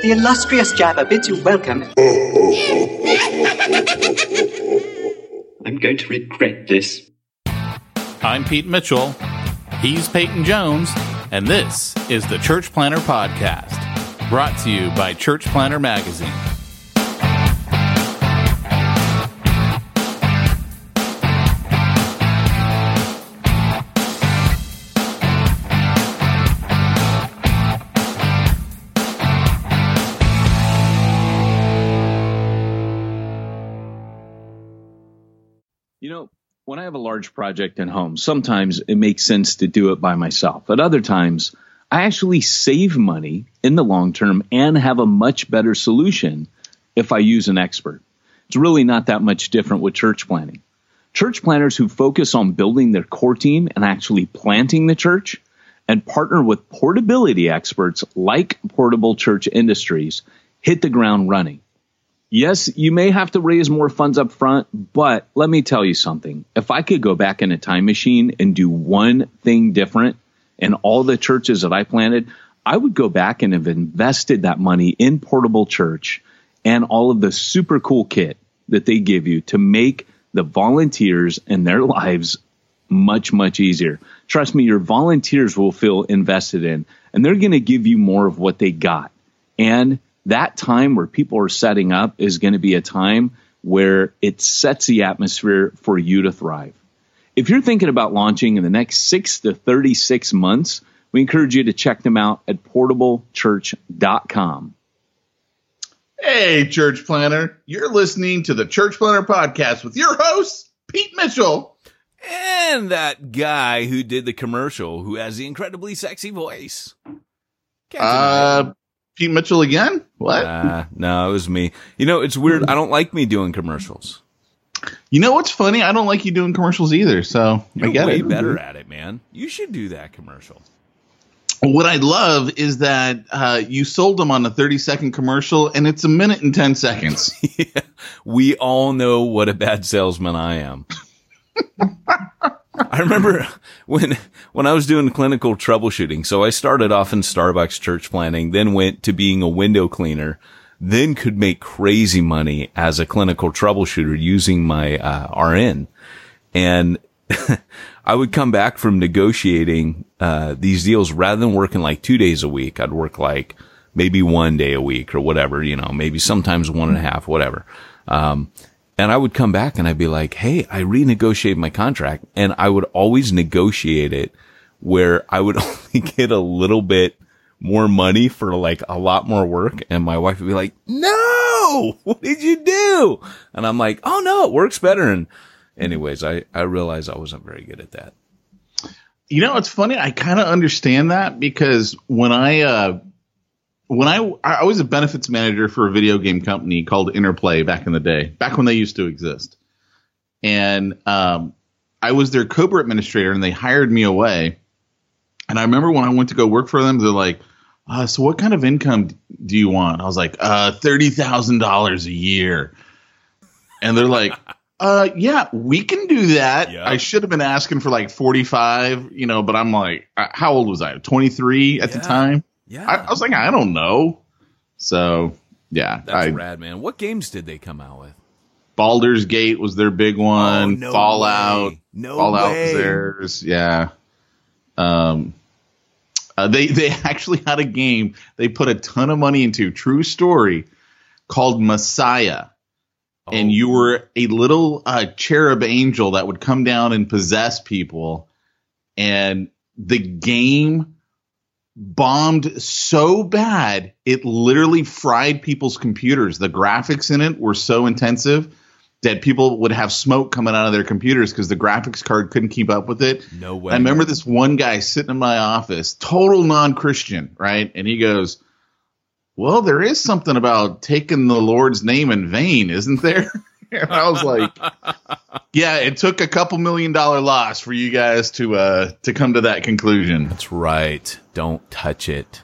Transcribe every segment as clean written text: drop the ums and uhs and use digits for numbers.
The illustrious Java bids you welcome. I'm going to regret this. I'm Pete Mitchell. He's Peyton Jones. And this is the Church Planter Podcast, brought to you by Church Planter Magazine. When I have a large project at home, sometimes it makes sense to do it by myself. At other times, I actually save money in the long term and have a much better solution if I use an expert. It's really not that much different with church planning. Church planners who focus on building their core team and actually planting the church and partner with portability experts like Portable Church Industries hit the ground running. Yes, you may have to raise more funds up front, but let me tell you something. If I could go back in a time machine and do one thing different in all the churches that I planted, I would go back and have invested that money in Portable Church and all of the super cool kit that they give you to make the volunteers and their lives much, much easier. Trust me, your volunteers will feel invested in, and they're going to give you more of what they got. And that time where people are setting up is going to be a time where it sets the atmosphere for you to thrive. If you're thinking about launching in the next 6 to 36 months, we encourage you to check them out at PortableChurch.com. Hey, Church Planter. You're listening to the Church Planter Podcast with your host, Pete Mitchell. And that guy who did the commercial, who has the incredibly sexy voice. Pete Mitchell again? What? No, it was me. You know, it's weird. I don't like me doing commercials. You know what's funny? I don't like you doing commercials either. So you're way better at it, man. You should do that commercial. What I love is that you sold them on a 30-second commercial, and it's a minute and 10 seconds. Yeah. We all know what a bad salesman I am. I remember when I was doing clinical troubleshooting, so I started off in Starbucks church planning, then went to being a window cleaner, then could make crazy money as a clinical troubleshooter using my RN. And I would come back from negotiating these deals. Rather than working like 2 days a week, I'd work like maybe 1 day a week or whatever, you know, maybe sometimes 1.5, whatever. And I would come back and I'd be like, hey, I renegotiated my contract, and I would always negotiate it where I would only get a little bit more money for like a lot more work. And my wife would be like, no, what did you do? And I'm like, oh no, it works better. And anyways, I realized I wasn't very good at that. You know, it's funny. I kind of understand that, because when I was a benefits manager for a video game company called Interplay back in the day, back when they used to exist. And I was their COBRA administrator, and they hired me away. And I remember when I went to go work for them, they're like, so what kind of income do you want? I was like, $30,000 a year. And they're like, Yeah, we can do that. Yeah. I should have been asking for like 45, you know, but I'm like, how old was I? 23 at the time. Yeah. I was like, I don't know. So yeah. That's rad, man. What games did they come out with? Baldur's Gate was their big one. Oh, no Fallout. Way. No Fallout way. Was theirs. Yeah. They actually had a game they put a ton of money into, true story, called Messiah. Oh. And you were a little cherub angel that would come down and possess people. And the game bombed so bad, it literally fried people's computers. The graphics in it were so intensive that people would have smoke coming out of their computers because the graphics card couldn't keep up with it. No way. I remember this one guy sitting in my office, total non-Christian, right? And he goes, well, there is something about taking the Lord's name in vain, isn't there? And I was like, yeah, it took a couple $1 million loss for you guys to come to that conclusion. That's right. Don't touch it.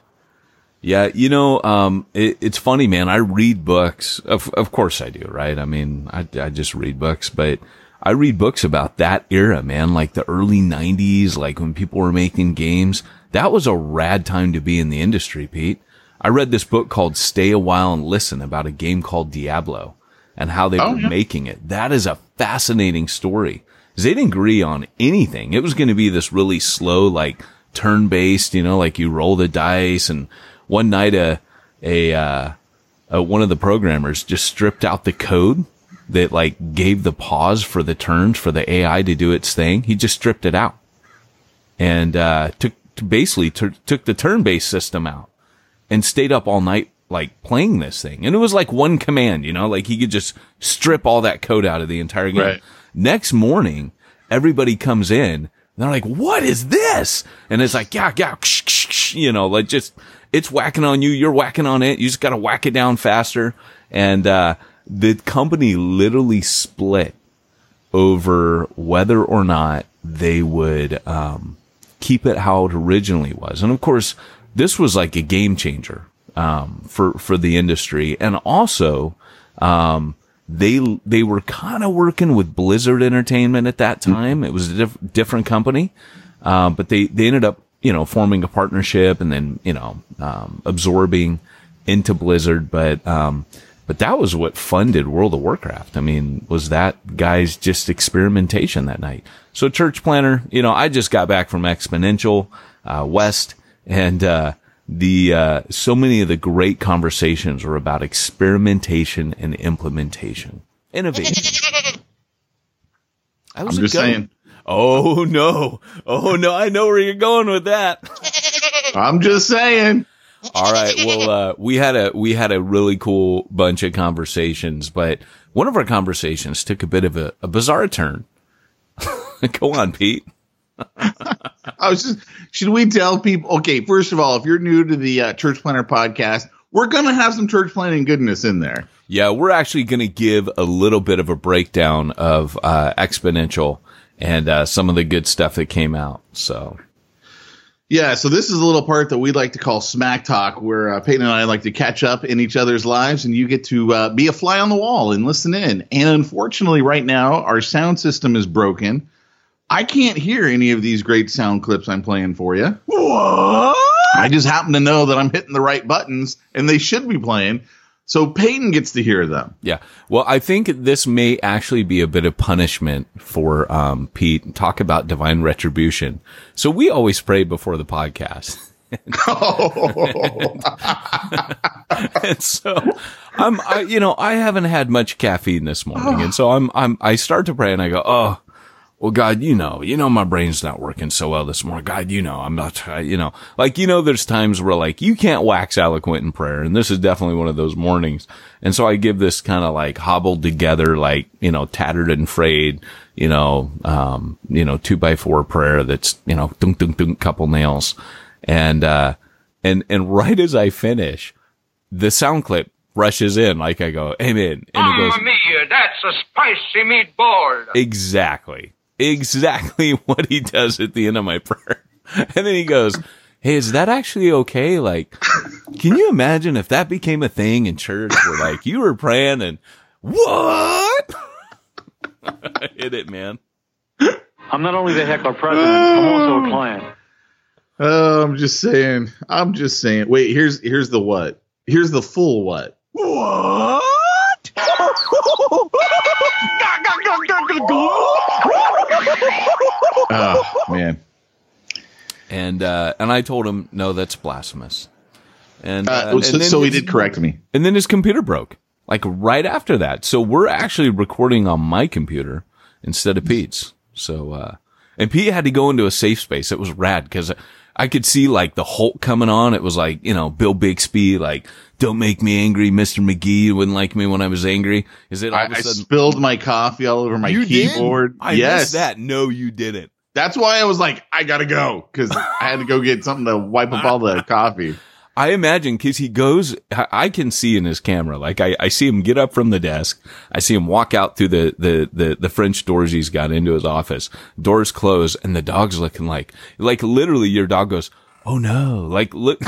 Yeah, you know, it's funny, man. I read books. Of course I do, right? I mean, I just read books, but I read books about that era, man, like the early 90s, like when people were making games. That was a rad time to be in the industry, Pete. I read this book called Stay a While and Listen about a game called Diablo and how they were making it. That is a fascinating story. They didn't agree on anything. It was going to be this really slow, like turn-based, you know, like you roll the dice. And one night, one of the programmers just stripped out the code that like gave the pause for the turns for the AI to do its thing. He just stripped it out and, took the turn-based system out and stayed up all night, like playing this thing. And it was like one command, you know, like he could just strip all that code out of the entire game. Right. Next morning, everybody comes in. They're like, what is this? And it's like, you know, like just, it's whacking on you. You're whacking on it. You just got to whack it down faster. And, the company literally split over whether or not they would, keep it how it originally was. And of course, this was like a game changer, for the industry. And also, they were kind of working with Blizzard Entertainment at that time. It was a different company. But they ended up, you know, forming a partnership and then, you know, absorbing into Blizzard. But that was what funded World of Warcraft. I mean, was that guy's just experimentation that night. So Church Planter, you know, I just got back from Exponential, West, and, so many of the great conversations were about experimentation and implementation. Innovation. I'm just saying. Oh, no. Oh, no. I know where you're going with that. I'm just saying. All right. Well, we had a really cool bunch of conversations, but one of our conversations took a bit of a bizarre turn. Go on, Pete. Should we tell people? Okay, first of all, if you're new to the Church Planter podcast, we're going to have some church planting goodness in there. Yeah, we're actually going to give a little bit of a breakdown of Exponential and some of the good stuff that came out. So, yeah, so this is a little part that we like to call Smack Talk, where Peyton and I like to catch up in each other's lives, and you get to be a fly on the wall and listen in. And unfortunately, right now, our sound system is broken. I can't hear any of these great sound clips I'm playing for you. What? I just happen to know that I'm hitting the right buttons, and they should be playing, so Peyton gets to hear them. Yeah. Well, I think this may actually be a bit of punishment for Pete. Talk about divine retribution. So we always pray before the podcast. And so I haven't had much caffeine this morning, and so I start to pray, and I go, oh. Well, God, you know, my brain's not working so well this morning. God, you know, I'm not, you know, like, you know, there's times where like you can't wax eloquent in prayer. And this is definitely one of those mornings. And so I give this kind of like hobbled together, like, you know, tattered and frayed, you know, 2x4 prayer that's, you know, dunk, dunk, dunk, couple nails. And right as I finish, the sound clip rushes in, like I go, amen. And it goes, Mamma mia, that's a spicy meatball. Exactly what he does at the end of my prayer. And then he goes, hey, is that actually okay? Like, can you imagine if that became a thing in church where like you were praying and what? Hit it, man. I'm not only the heckler president, I'm also a client. Oh, I'm just saying. Wait, here's the what. Here's the full what. What? Oh, man. And I told him, no, that's blasphemous. And so he did correct me. And then his computer broke, like right after that. So we're actually recording on my computer instead of Pete's. So, and Pete had to go into a safe space. It was rad because I could see like the Hulk coming on. It was like, you know, Bill Bixby, like, don't make me angry. Mr. McGee wouldn't like me when I was angry. Is it all of a sudden, I spilled my coffee all over my keyboard. Yes. Missed that. No, you didn't. That's why I was like, I gotta go because I had to go get something to wipe up all the coffee. I imagine because he goes, I can see in his camera, like I see him get up from the desk. I see him walk out through the French doors he's got into his office. Doors close and the dog's looking like literally your dog goes, oh no, like look,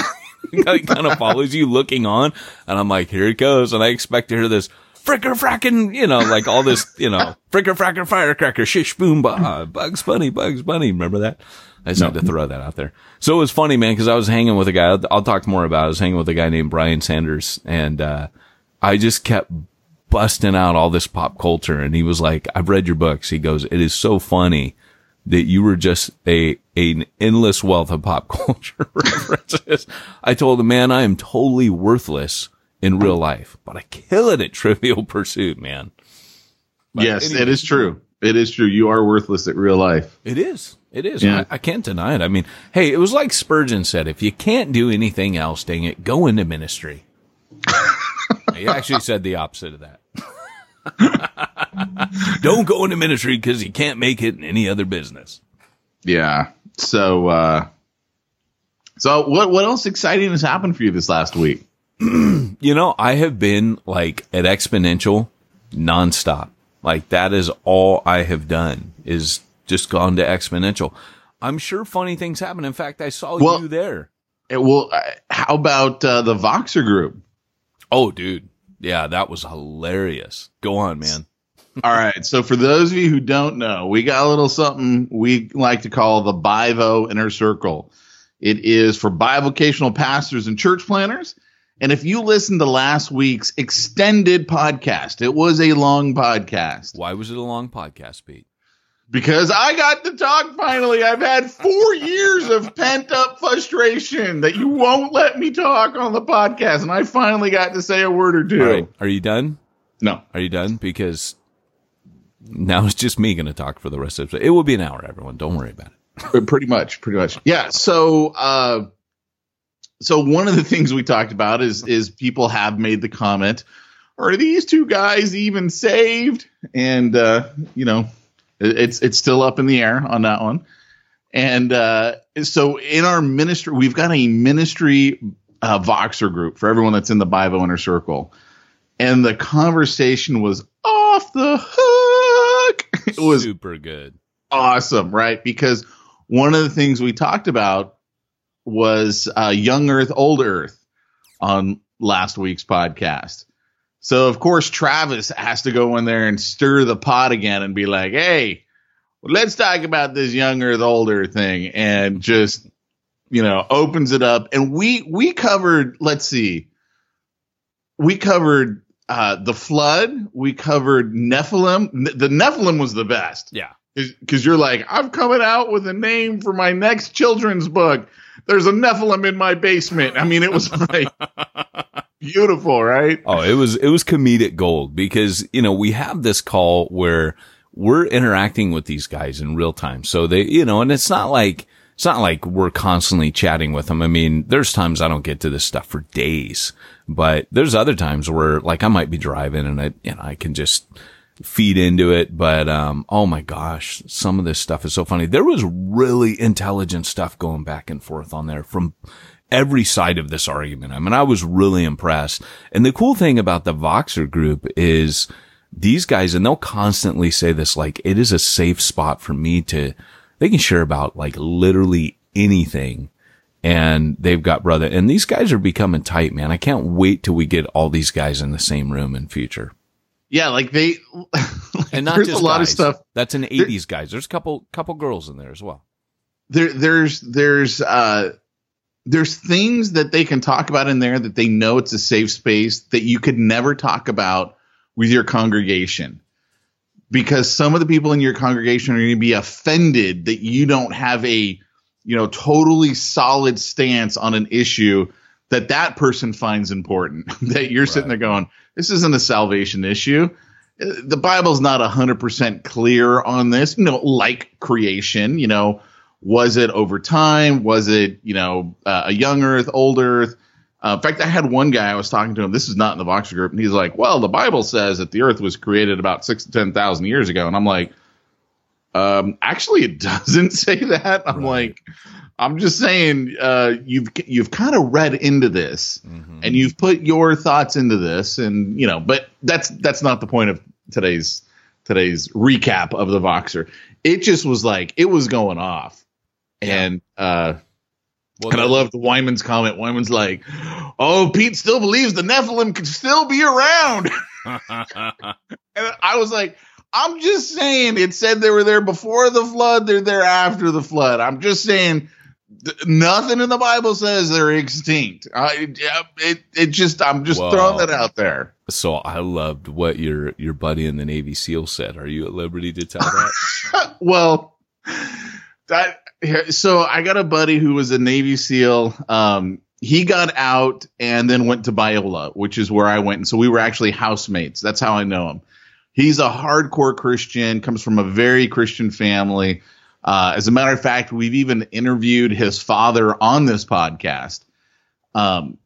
like, kind of follows you looking on. And I'm like, here it goes. And I expect to hear this fricker frackin', you know, like all this, you know, fricker fracker firecracker, shish boom bah, Bugs Bunny. Remember that? I just had to throw that out there. So it was funny, man, because I was hanging with a guy. I'll talk more about it. I was hanging with a guy named Brian Sanders, and I just kept busting out all this pop culture. And he was like, I've read your books. He goes, it is so funny that you were just an endless wealth of pop culture references. I told him, man, I am totally worthless in real life, but I kill it at Trivial Pursuit, man. But yes, anyway, it is true. It is true. You are worthless at real life. It is. It is. Yeah. I can't deny it. I mean, hey, it was like Spurgeon said, if you can't do anything else, dang it, go into ministry. He actually said the opposite of that. Don't go into ministry because you can't make it in any other business. Yeah. So, what else exciting has happened for you this last week? You know, I have been like at Exponential nonstop. Like that is all I have done is just gone to Exponential. I'm sure funny things happen. In fact, I saw you there. How about the Voxer group? Oh, dude. Yeah, that was hilarious. Go on, man. All right. So for those of you who don't know, we got a little something we like to call the Bivo Inner Circle. It is for bivocational pastors and church planners. And if you listened to last week's extended podcast, it was a long podcast. Why was it a long podcast, Pete? Because I got to talk finally. I've had 4 years of pent-up frustration that you won't let me talk on the podcast, and I finally got to say a word or two. All right. Are you done? No. Are you done? Because now it's just me going to talk for the rest of it. It will be an hour, everyone. Don't worry about it. Pretty much. Yeah, so... So one of the things we talked about is people have made the comment, are these two guys even saved? And, you know, it's still up in the air on that one. And so in our ministry, we've got a ministry Voxer group for everyone that's in the Bible Inner Circle. And the conversation was off the hook. It was super good. Awesome, right? Because one of the things we talked about was Young Earth, Old Earth on last week's podcast. So, of course, Travis has to go in there and stir the pot again and be like, hey, let's talk about this Young Earth, Old Earth thing, and just, you know, opens it up. And we covered, the flood. We covered Nephilim. The Nephilim was the best. Yeah. Because you're like, I'm coming out with a name for my next children's book. There's a Nephilim in my basement. I mean, it was like beautiful, right? Oh, it was comedic gold because, you know, we have this call where we're interacting with these guys in real time. So they, you know, and it's not like we're constantly chatting with them. I mean, there's times I don't get to this stuff for days, but there's other times where like I might be driving and I can just feed into it, but oh my gosh, some of this stuff is so funny. There was really intelligent stuff going back and forth on there from every side of this argument. I mean, I was really impressed. And the cool thing about the Voxer group is these guys, and they'll constantly say this, like, it is a safe spot for me to, they can share about like literally anything. And they've got brother, and these guys are becoming tight, man. I can't wait till we get all these guys in the same room in future. Yeah, like they and not there's just a lot guys. Of stuff. That's an 80s guys. There's a couple girls in there as well. There's things that they can talk about in there that they know it's a safe space that you could never talk about with your congregation, because some of the people in your congregation are going to be offended that you don't have a, you know, totally solid stance on an issue that that person finds important, that you're sitting there going, this isn't a salvation issue. The Bible's not 100% clear on this, you know, like creation, you know, was it over time? Was it, you know, a young earth, old earth? In fact, I had one guy, I was talking to him, this is not in the Voxer group, and he's like, well, the Bible says that the earth was created about 6,000 to 10,000 years ago. And I'm like, actually, it doesn't say that. I'm like, I'm just saying you've kind of read into this, and you've put your thoughts into this, and you know, but that's not the point of today's recap of the Voxer. It just was like it was going off, and and I love the Wyman's comment. Wyman's like, "Oh, Pete still believes the Nephilim could still be around," and I was like, "I'm just saying it said they were there before the flood. They're there after the flood. I'm just saying." Nothing in the Bible says they're extinct. I'm just throwing that out there. So I loved what your buddy in the Navy SEAL said. Are you at liberty to tell that? So I got a buddy who was a Navy SEAL. He got out and then went to Biola, which is where I went. And so we were actually housemates. That's how I know him. He's a hardcore Christian, comes from a very Christian family. As a matter of fact, we've even interviewed his father on this podcast. And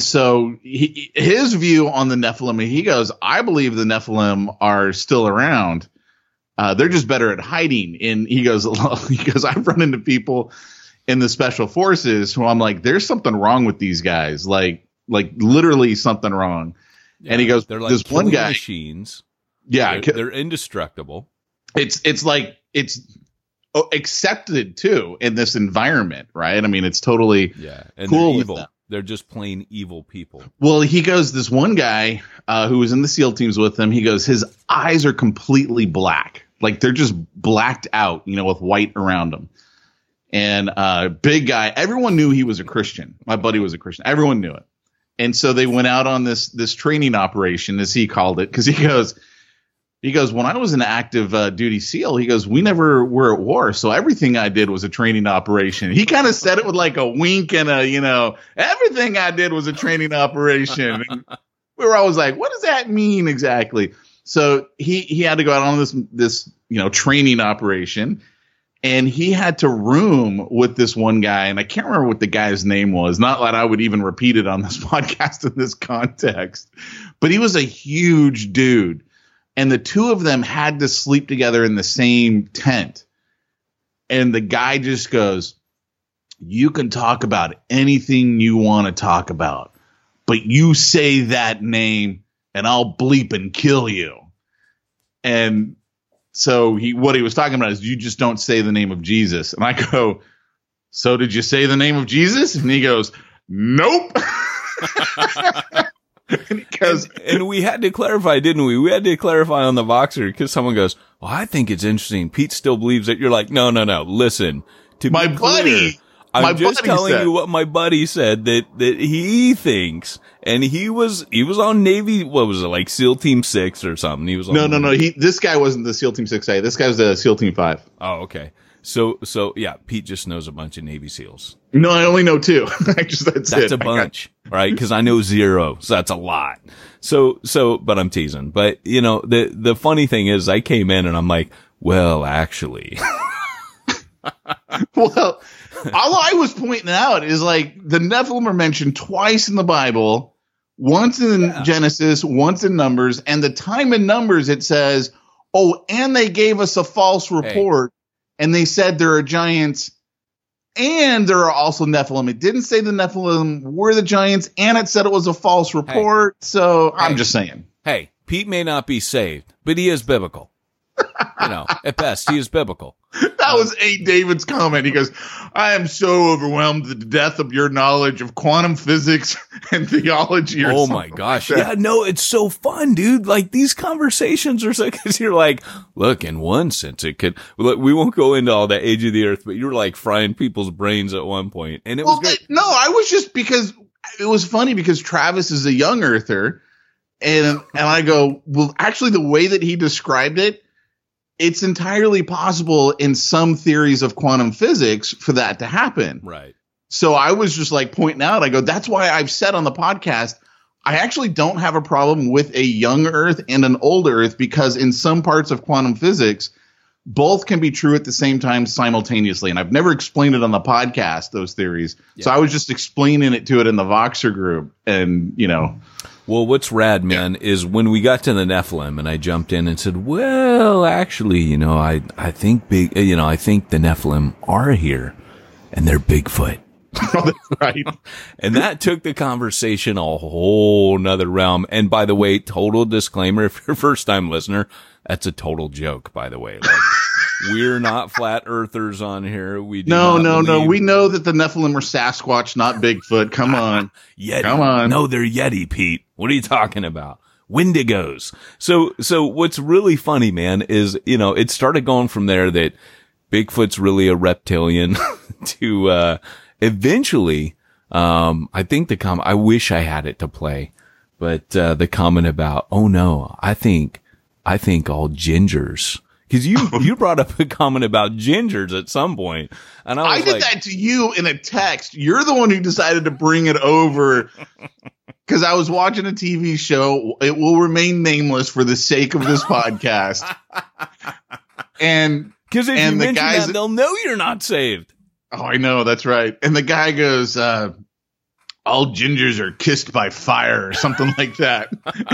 so his view on the Nephilim, he goes, I believe the Nephilim are still around. They're just better at hiding. And he goes, I've run into people in the special forces who I'm like, there's something wrong with these guys. Like literally something wrong. Yeah, and he goes, they're like this one guy machines. Yeah. They're indestructible. It's accepted too in this environment, right? I mean, it's totally and cool. They're evil. They're just plain evil people. Well, he goes, this one guy who was in the SEAL teams with him, he goes, his eyes are completely black, like they're just blacked out, you know, with white around them. And big guy, everyone knew he was a Christian. My buddy was a Christian. Everyone knew it. And so they went out on this training operation, as he called it, because he goes, when I was an active duty SEAL, he goes, we never were at war, so everything I did was a training operation. He kind of said it with like a wink and a, you know, everything I did was a training operation. And we were always like, what does that mean exactly? So he had to go out on this, you know, training operation, and he had to room with this one guy, and I can't remember what the guy's name was. Not that I would even repeat it on this podcast in this context, but he was a huge dude. And the two of them had to sleep together in the same tent. And the guy just goes, you can talk about anything you want to talk about, but you say that name and I'll bleep and kill you. And so what he was talking about is, you just don't say the name of Jesus. And I go, so did you say the name of Jesus? And he goes, nope. And we had to clarify, didn't we? We had to clarify on the Voxer, because someone goes, well, I think it's interesting. Pete still believes that. You're like, no. Listen, to my buddy, I'm just telling you what my buddy said that he thinks. And he was on Navy. What was it, like SEAL Team 6 or something? He was on no. This guy wasn't the SEAL Team 6A. This guy was the SEAL Team 5. Oh, okay. So yeah, Pete just knows a bunch of Navy SEALs. No, I only know two. That's a bunch, right? Because I know zero, so that's a lot. So, but I'm teasing. But you know, the funny thing is, I came in and I'm like, well, actually, well, all I was pointing out is like the Nephilim are mentioned twice in the Bible, once in Genesis, once in Numbers, and the time in Numbers it says, oh, and they gave us a false report. Hey. And they said there are giants and there are also Nephilim. It didn't say the Nephilim were the giants, and it said it was a false report. Hey. So I'm just saying. Hey, Pete may not be saved, but he is biblical. You know, at best, he is biblical. That was A. David's comment. He goes, I am so overwhelmed at the death of your knowledge of quantum physics and theology. Or oh, my gosh. Like yeah, no, it's so fun, dude. Like, these conversations are so, because you're like, look, in one sense, it could, look, we won't go into all that age of the earth, but you're like frying people's brains at one point. And it well, was great. No, I was just because it was funny because Travis is a young earther. And I go, well, actually, the way that he described it, it's entirely possible in some theories of quantum physics for that to happen. Right. So I was just like pointing out, I go, that's why I've said on the podcast, I actually don't have a problem with a young Earth and an old Earth because in some parts of quantum physics, both can be true at the same time simultaneously. And I've never explained it on the podcast, those theories. Yeah. So I was just explaining it to it in the Voxer group and, you know. Well, what's rad, man, is when we got to the Nephilim and I jumped in and said, well, actually, you know, I think the Nephilim are here and they're Bigfoot. Oh, that's right. And that took the conversation a whole nother realm. And by the way, total disclaimer, if you're a first time listener, that's a total joke, by the way. Like, we're not flat earthers on here. We do No. We know that the Nephilim are Sasquatch, not Bigfoot. Come on. Yeti. Come on. No, they're Yeti, Pete. What are you talking about? Wendigos. So what's really funny, man, is, you know, it started going from there that Bigfoot's really a reptilian to, eventually, I think I wish I had it to play, but, the comment about, oh no, I think all gingers. Cause you brought up a comment about gingers at some point, and I did like, that to you in a text. You're the one who decided to bring it over because I was watching a TV show. It will remain nameless for the sake of this podcast. And because if you mention that, they'll know you're not saved. Oh, I know. That's right. And the guy goes, all gingers are kissed by fire or something like that.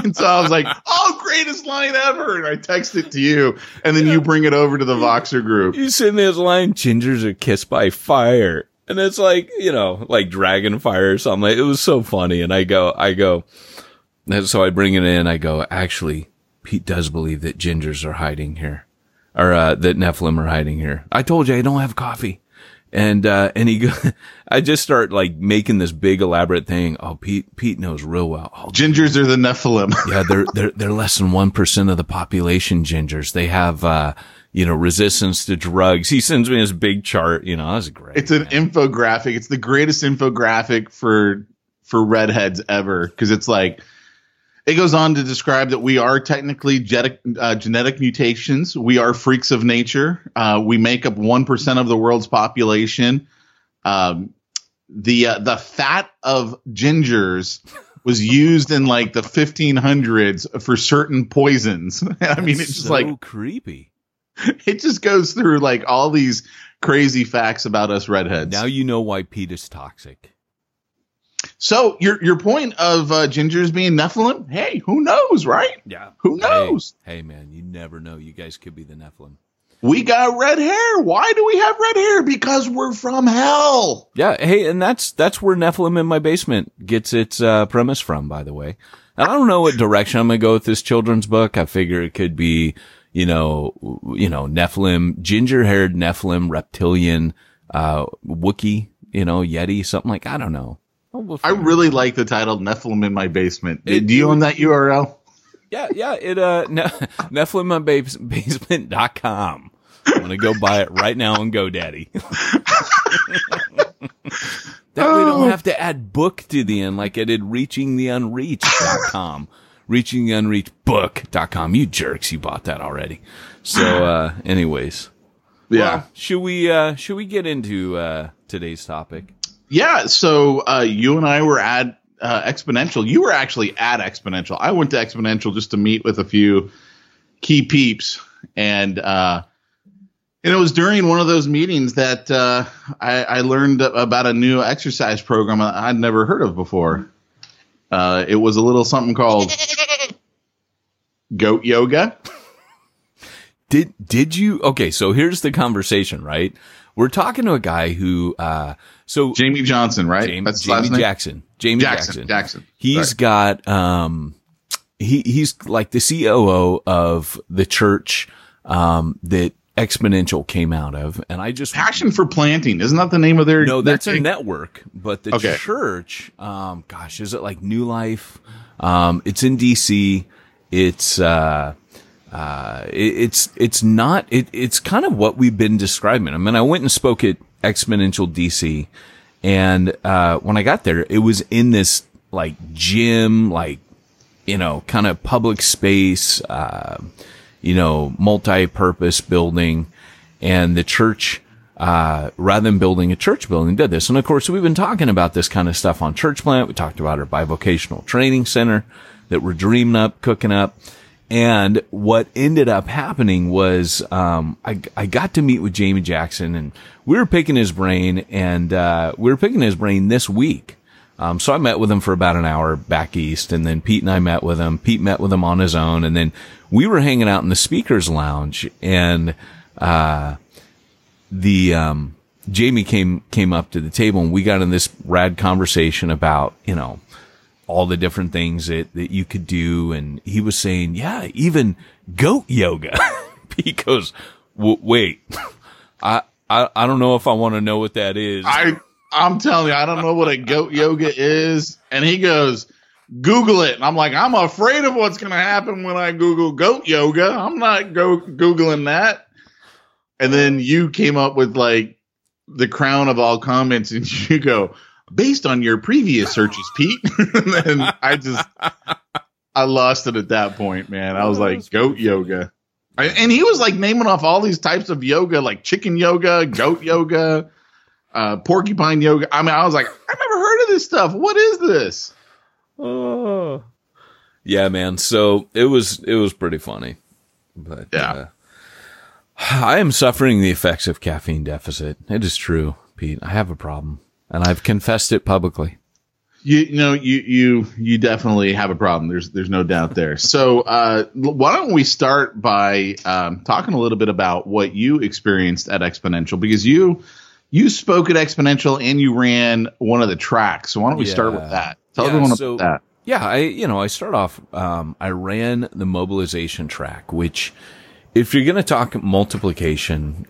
And so I was like, oh, greatest line ever. And I text it to you. And then you bring it over to the Voxer group. You send this line, gingers are kissed by fire. And it's like, you know, like dragon fire or something. Like, it was so funny. And I go, and so I bring it in. I go, actually, Pete does believe that gingers are hiding here or, that Nephilim are hiding here. I told you I don't have coffee. And he, I just start like making this big elaborate thing. Oh, Pete knows real well. Oh, gingers are the Nephilim. Yeah. They're less than 1% of the population, gingers. They have, you know, resistance to drugs. He sends me his big chart. You know, that's great. It's an infographic. It's the greatest infographic for redheads ever. Cause it's like, it goes on to describe that we are technically genetic mutations. We are freaks of nature. We make up 1% of the world's population. The fat of gingers was used in like the 1500s for certain poisons. I mean, it's just so like creepy. It just goes through like all these crazy facts about us redheads. Now you know why Pete is toxic. So your point of gingers being Nephilim, hey, who knows, right? Yeah. Who knows? Hey, man, you never know. You guys could be the Nephilim. We got red hair. Why do we have red hair? Because we're from hell. Yeah. Hey, and that's where Nephilim in my basement gets its premise from, by the way. And I don't know what direction I'm going to go with this children's book. I figure it could be, you know, Nephilim, ginger-haired Nephilim, reptilian, Wookiee, you know, Yeti, something like, I don't know. I really like the title Nephilim in my basement. Do you own that URL? Yeah. It, NephilimInMyBasement.com. I'm going to go buy it right now on GoDaddy. That way we don't have to add book to the end like I did ReachingTheUnreached.com. ReachingTheUnreached.book.com. You jerks, you bought that already. So, anyways. Yeah. Well, should we get into, today's topic? Yeah, so you and I were at Exponential. You were actually at Exponential. I went to Exponential just to meet with a few key peeps, and it was during one of those meetings that I learned about a new exercise program I'd never heard of before. It was a little something called goat yoga. Did you? Okay, so here's the conversation, right? We're talking to a guy who, Jamie Johnson, right? Jamie Jackson. He's got, he's like the COO of the church, that Exponential came out of, and I just Passion for Planting, isn't that the name of their? No, that's their network, but the church, gosh, is it like New Life? It's in DC. It's kind of what we've been describing. I mean, I went and spoke at Exponential DC, and when I got there, it was in this like gym, like, you know, kind of public space, you know, multi-purpose building, and the church, rather than building a church building, did this. And of course, we've been talking about this kind of stuff on Church Plant. We talked about our bivocational training center that we're dreaming up, cooking up. And what ended up happening was, I got to meet with Jamie Jackson, and we were picking his brain, and, this week. So I met with him for about an hour back east, and then Pete and I met with him. Pete met with him on his own, and then we were hanging out in the speaker's lounge, and Jamie came up to the table, and we got in this rad conversation about, you know, all the different things that you could do, and he was saying, yeah, even goat yoga. Pete goes, wait, I don't know if I want to know what that is. I'm telling you, I don't know what a goat yoga is. And he goes, Google it. And I'm like, I'm afraid of what's going to happen when I Google goat yoga. I'm not Googling that. And then you came up with like the crown of all comments, and you go, based on your previous searches, Pete. And then I lost it at that point, man. I was like, goat yoga. And he was like naming off all these types of yoga, like chicken yoga, goat yoga. Porcupine yoga. I mean, I was like, I've never heard of this stuff. What is this? Oh, yeah, man. So it was pretty funny, but yeah, I am suffering the effects of caffeine deficit. It is true, Pete. I have a problem, and I've confessed it publicly. You definitely have a problem. There's no doubt there. So, why don't we start by talking a little bit about what you experienced at Exponential, because you spoke at Exponential and you ran one of the tracks. So why don't we start with that? Tell everyone about that. Yeah, I start off, I ran the mobilization track, which if you're going to talk multiplication,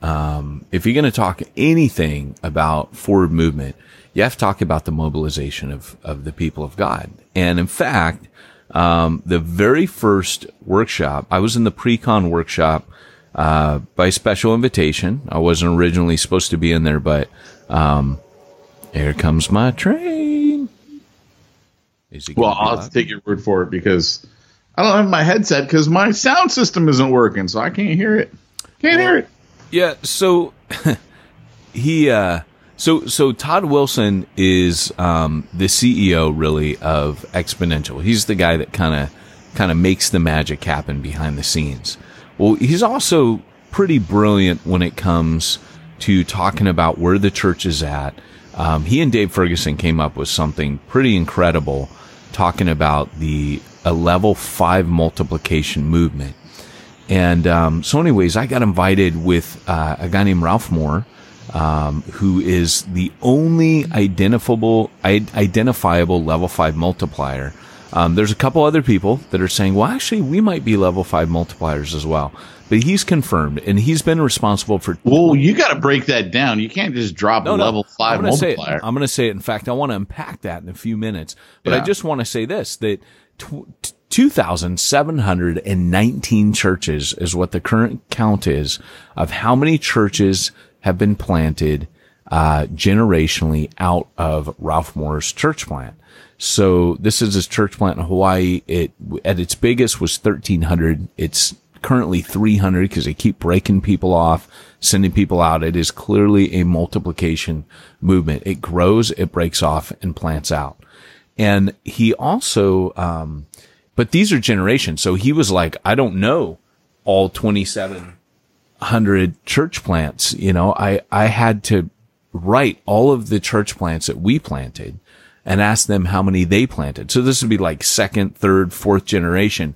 if you're going to talk anything about forward movement, you have to talk about the mobilization of the people of God. And in fact, the very first workshop, I was in the pre-con workshop, by special invitation. I wasn't originally supposed to be in there, but, here comes my train. I'll have to take your word for it, because I don't have my headset because my sound system isn't working, so I can't hear it. Yeah. So so Todd Wilson is, the CEO really of Exponential. He's the guy that kind of makes the magic happen behind the scenes. Well, he's also pretty brilliant when it comes to talking about where the church is at. He and Dave Ferguson came up with something pretty incredible, talking about a level 5 multiplication movement. And so anyways, I got invited with a guy named Ralph Moore, who is the only identifiable level 5 multiplier. There's a couple other people that are saying, well, actually, we might be level 5 multipliers as well. But he's confirmed, and he's been responsible for... Well, you got to break that down. You can't just drop a level 5 multiplier. I'm going to say it. In fact, I want to unpack that in a few minutes. But I just want to say this, that 2,719 churches is what the current count is of how many churches have been planted generationally out of Ralph Moore's church plant. So this is his church plant in Hawaii. It, at its biggest, was 1,300. It's currently 300 because they keep breaking people off, sending people out. It is clearly a multiplication movement. It grows, it breaks off, and plants out. And he also, but these are generations. So he was like, I don't know all 2,700 church plants. You know, I had to write all of the church plants that we planted and ask them how many they planted. So this would be like second, third, fourth generation.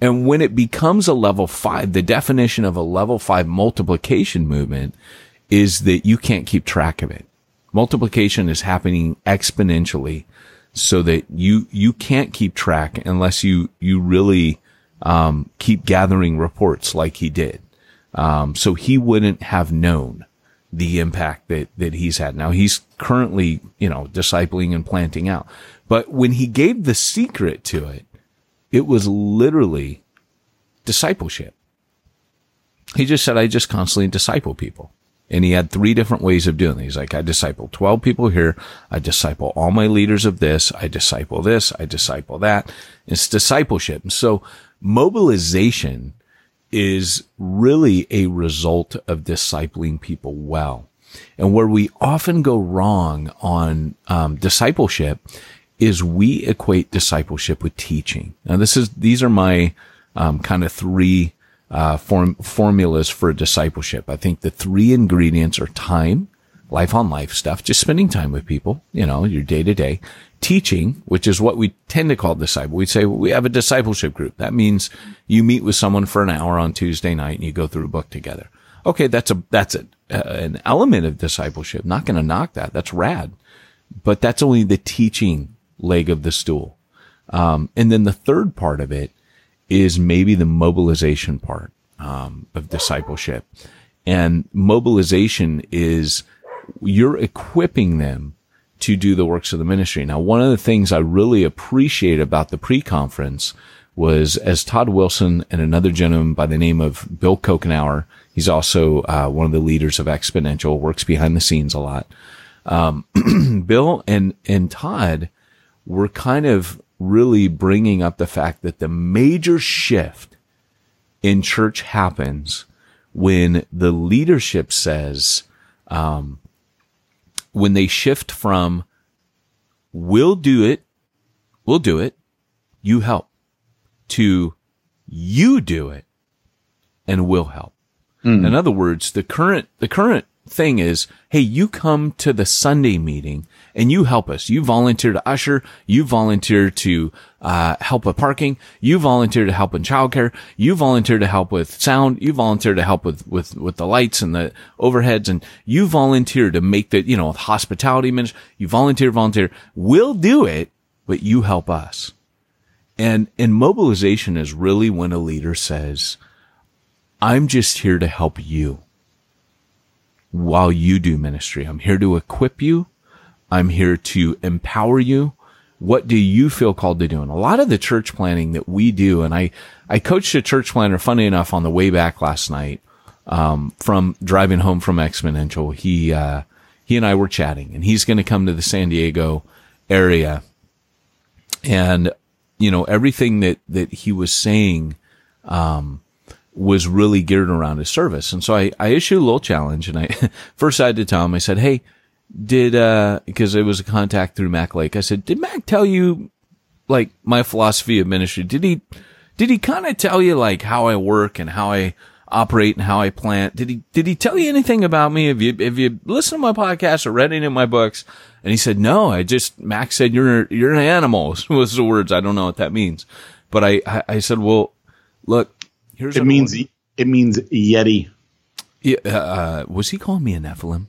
And when it becomes a level 5, the definition of a level 5 multiplication movement is that you can't keep track of it. Multiplication is happening exponentially so that you can't keep track unless you really, keep gathering reports like he did. So he wouldn't have known the impact that he's had. Now he's currently, discipling and planting out. But when he gave the secret to it, it was literally discipleship. He just said, I just constantly disciple people. And he had three different ways of doing it. He's like, I disciple 12 people here. I disciple all my leaders of this. I disciple this. I disciple that. It's discipleship. And so mobilization is really a result of discipling people well. And where we often go wrong on discipleship is we equate discipleship with teaching. Now, these are my kind of three formulas for discipleship. I think the three ingredients are time, life on life stuff, just spending time with people, your day to day, teaching, which is what we tend to call disciple. We'd say we have a discipleship group. That means you meet with someone for an hour on Tuesday night and you go through a book together. Okay. That's an element of discipleship. Not going to knock that. That's rad, but that's only the teaching leg of the stool. And then the third part of it is maybe the mobilization part of discipleship. And mobilization is you're equipping them to do the works of the ministry. Now, one of the things I really appreciate about the pre-conference was as Todd Wilson and another gentleman by the name of Bill Kokenauer, he's also one of the leaders of Exponential, works behind the scenes a lot. Bill and Todd were kind of really bringing up the fact that the major shift in church happens when the leadership says, when they shift from, we'll do it, you help, to you do it, and we'll help. Mm. In other words, the current thing is, hey, you come to the Sunday meeting and you help us. You volunteer to usher. You volunteer to help with parking. You volunteer to help in childcare. You volunteer to help with sound. You volunteer to help with the lights and the overheads. And you volunteer to make the, hospitality ministry. You volunteer. We'll do it, but you help us. And mobilization is really when a leader says, I'm just here to help you while you do ministry. I'm here to equip you. I'm here to empower you. What do you feel called to do? And a lot of the church planning that we do, and I coached a church planner, funny enough, on the way back last night, from driving home from Exponential. He and I were chatting, and he's going to come to the San Diego area. And, everything that he was saying, was really geared around his service. And so I issued a little challenge, and first I had to tell him, I said, hey, because it was a contact through Mac Lake. I said, did Mac tell you like my philosophy of ministry? Did he kind of tell you like how I work and how I operate and how I plant? Did he tell you anything about me? Have you listened to my podcast or read any of my books? And he said, no, Mac said, you're an animal was the words. I don't know what that means, but I said, well, look, it means Yeti. Yeah, was he calling me a Nephilim?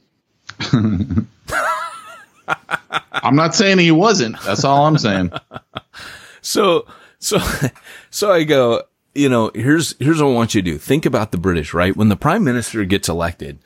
I'm not saying he wasn't. That's all I'm saying. So I go, here's what I want you to do. Think about the British, right? When the prime minister gets elected,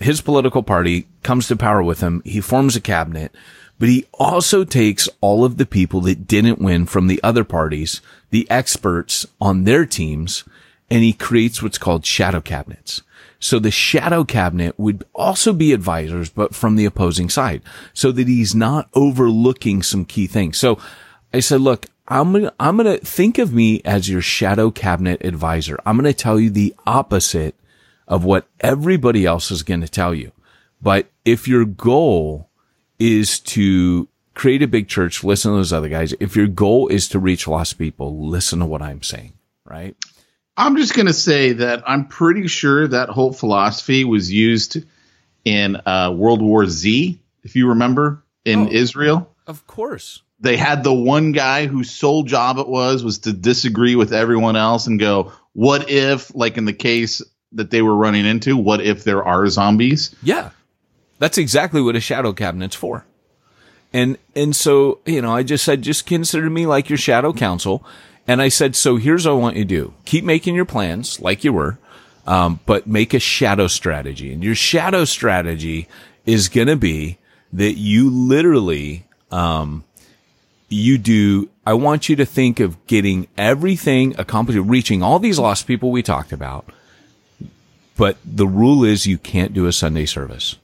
his political party comes to power with him. He forms a cabinet, but he also takes all of the people that didn't win from the other parties, the experts on their teams, and he creates what's called shadow cabinets. So the shadow cabinet would also be advisors, but from the opposing side, so that he's not overlooking some key things. So I said, look, I'm going to think of me as your shadow cabinet advisor. I'm going to tell you the opposite of what everybody else is going to tell you. But if your goal is to create a big church, listen to those other guys. If your goal is to reach lost people, listen to what I'm saying, right? I'm just going to say that I'm pretty sure that whole philosophy was used in World War Z, if you remember, in Israel. Of course. They had the one guy whose sole job it was to disagree with everyone else and go, what if, like in the case that they were running into, what if there are zombies? Yeah. That's exactly what a shadow cabinet's for. And so, I just said, just consider me like your shadow counsel. And I said, so here's what I want you to do. Keep making your plans like you were. But make a shadow strategy. And your shadow strategy is going to be that you literally, I want you to think of getting everything accomplished, reaching all these lost people we talked about. But the rule is you can't do a Sunday service.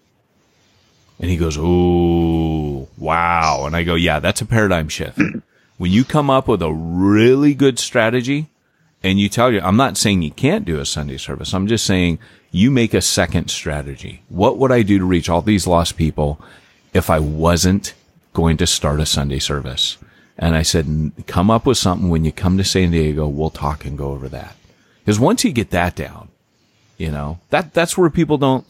And he goes, "Oh, wow." And I go, "Yeah, that's a paradigm shift." When you come up with a really good strategy and you tell you, I'm not saying you can't do a Sunday service. I'm just saying you make a second strategy. What would I do to reach all these lost people if I wasn't going to start a Sunday service? And I said, come up with something. When you come to San Diego, we'll talk and go over that. Because once you get that down, you know, that's where people don't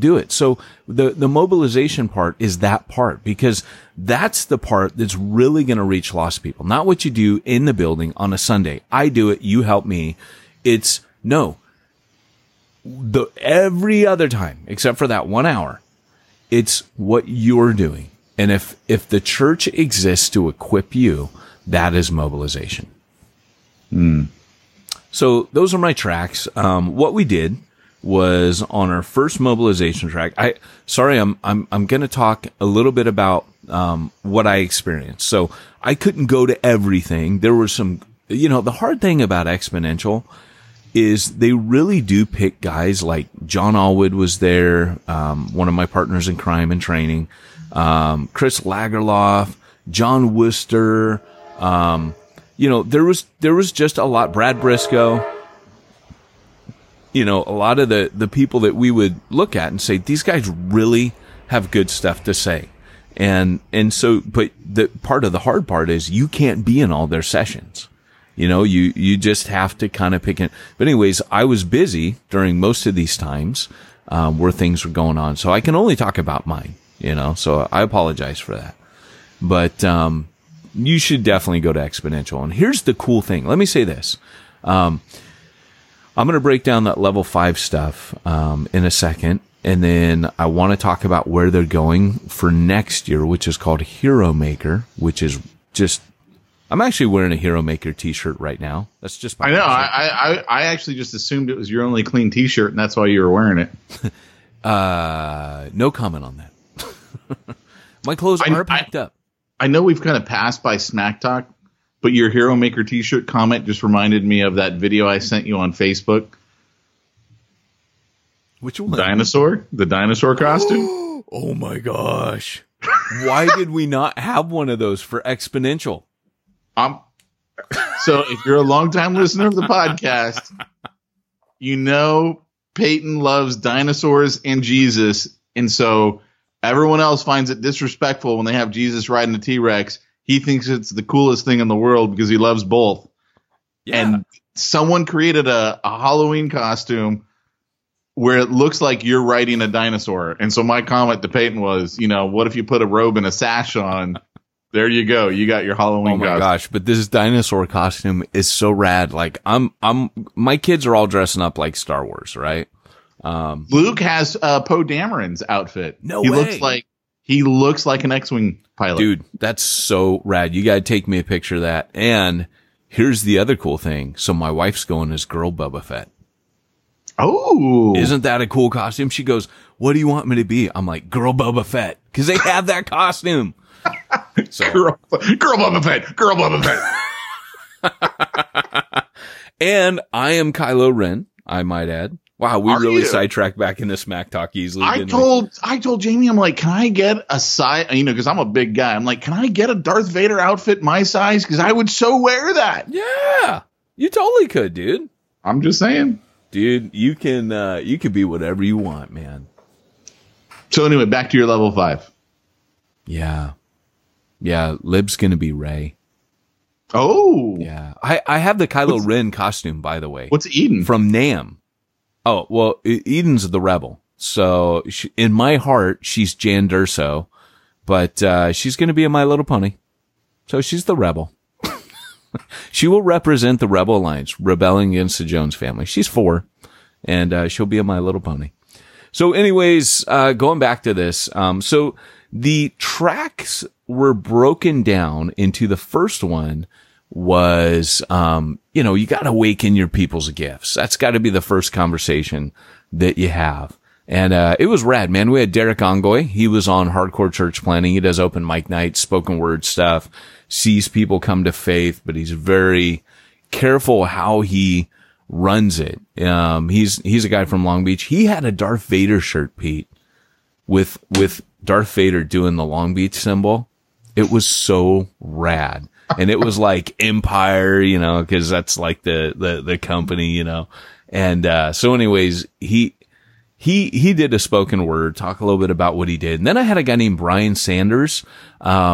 do it. So the mobilization part is that part, because that's the part that's really going to reach lost people. Not what you do in the building on a Sunday. I do it. You help me. It's no, every other time, except for that 1 hour, it's what you're doing. And if the church exists to equip you, that is mobilization. Mm. So those are my tracks. What we did was on our first mobilization track. I'm going to talk a little bit about, what I experienced. So I couldn't go to everything. There were some, you know, the hard thing about Exponential is they really do pick guys like John Allwood was there. One of my partners in crime and training, Chris Lagerlof, John Worcester, you know, there was just a lot. Brad Briscoe, you know, a lot of the people that we would look at and say, these guys really have good stuff to say. And so, but the part of the hard part is you can't be in all their sessions. You know, you just have to kind of pick it. But anyways, I was busy during most of these times, where things were going on. So I can only talk about mine, you know, so I apologize for that. But, you should definitely go to Exponential. And here's the cool thing. Let me say this. I'm going to break down that level 5 stuff in a second. And then I want to talk about where they're going for next year, which is called Hero Maker, which is just, I'm actually wearing a Hero Maker t-shirt right now. That's just my I know. I actually just assumed it was your only clean t-shirt, and that's why you were wearing it. No comment on that. My clothes are packed up. I know we've kind of passed by Smack Talk, but your Hero Maker t-shirt comment just reminded me of that video I sent you on Facebook. Which one? Dinosaur? The dinosaur costume? Oh my gosh. Why did we not have one of those for Exponential? So if you're a longtime listener of the podcast, you know Peyton loves dinosaurs and Jesus, and so everyone else finds it disrespectful when they have Jesus riding a T-Rex. He thinks it's the coolest thing in the world because he loves both. Yeah. And someone created a Halloween costume where it looks like you're riding a dinosaur. And so my comment to Peyton was, you know, what if you put a robe and a sash on? There you go. You got your Halloween costume. Oh my gosh, but this dinosaur costume is so rad. Like my kids are all dressing up like Star Wars, right? Luke has Poe Dameron's outfit. No way. He looks like an X-Wing pilot. Dude, that's so rad. You got to take me a picture of that. And here's the other cool thing. So my wife's going as girl Boba Fett. Oh. Isn't that a cool costume? She goes, "What do you want me to be?" I'm like, "Girl Boba Fett." Because they have that costume. So. Girl Boba Fett. Girl Boba Fett. And I am Kylo Ren, I might add. Wow, we really sidetracked back into Smack Talk easily. I told Jamie, I'm like, can I get a size? You know, because I'm a big guy. I'm like, can I get a Darth Vader outfit my size? Because I would so wear that. Yeah, you totally could, dude. I'm just saying, dude, you can be whatever you want, man. So anyway, back to your level 5. Yeah. Lib's gonna be Rey. Oh, yeah. I have the Kylo Ren costume, by the way. What's Eden from Nam? Oh, well, Eden's the rebel. So in my heart, she's Jan Durso, but she's going to be in My Little Pony. So she's the rebel. She will represent the Rebel Alliance, rebelling against the Jones family. She's 4, and she'll be in My Little Pony. So anyways, going back to this. So the tracks were broken down into the first one was, you got to awaken your people's gifts. That's got to be the first conversation that you have. And it was rad, man. We had Derek Ongoy. He was on Hardcore Church Planning. He does open mic nights, spoken word stuff, sees people come to faith, but he's very careful how he runs it. He's a guy from Long Beach. He had a Darth Vader shirt, Pete, with Darth Vader doing the Long Beach symbol. It was so rad. And it was like Empire, cause that's like the company, And so anyways, he did a spoken word, talk a little bit about what he did. And then I had a guy named Brian Sanders, did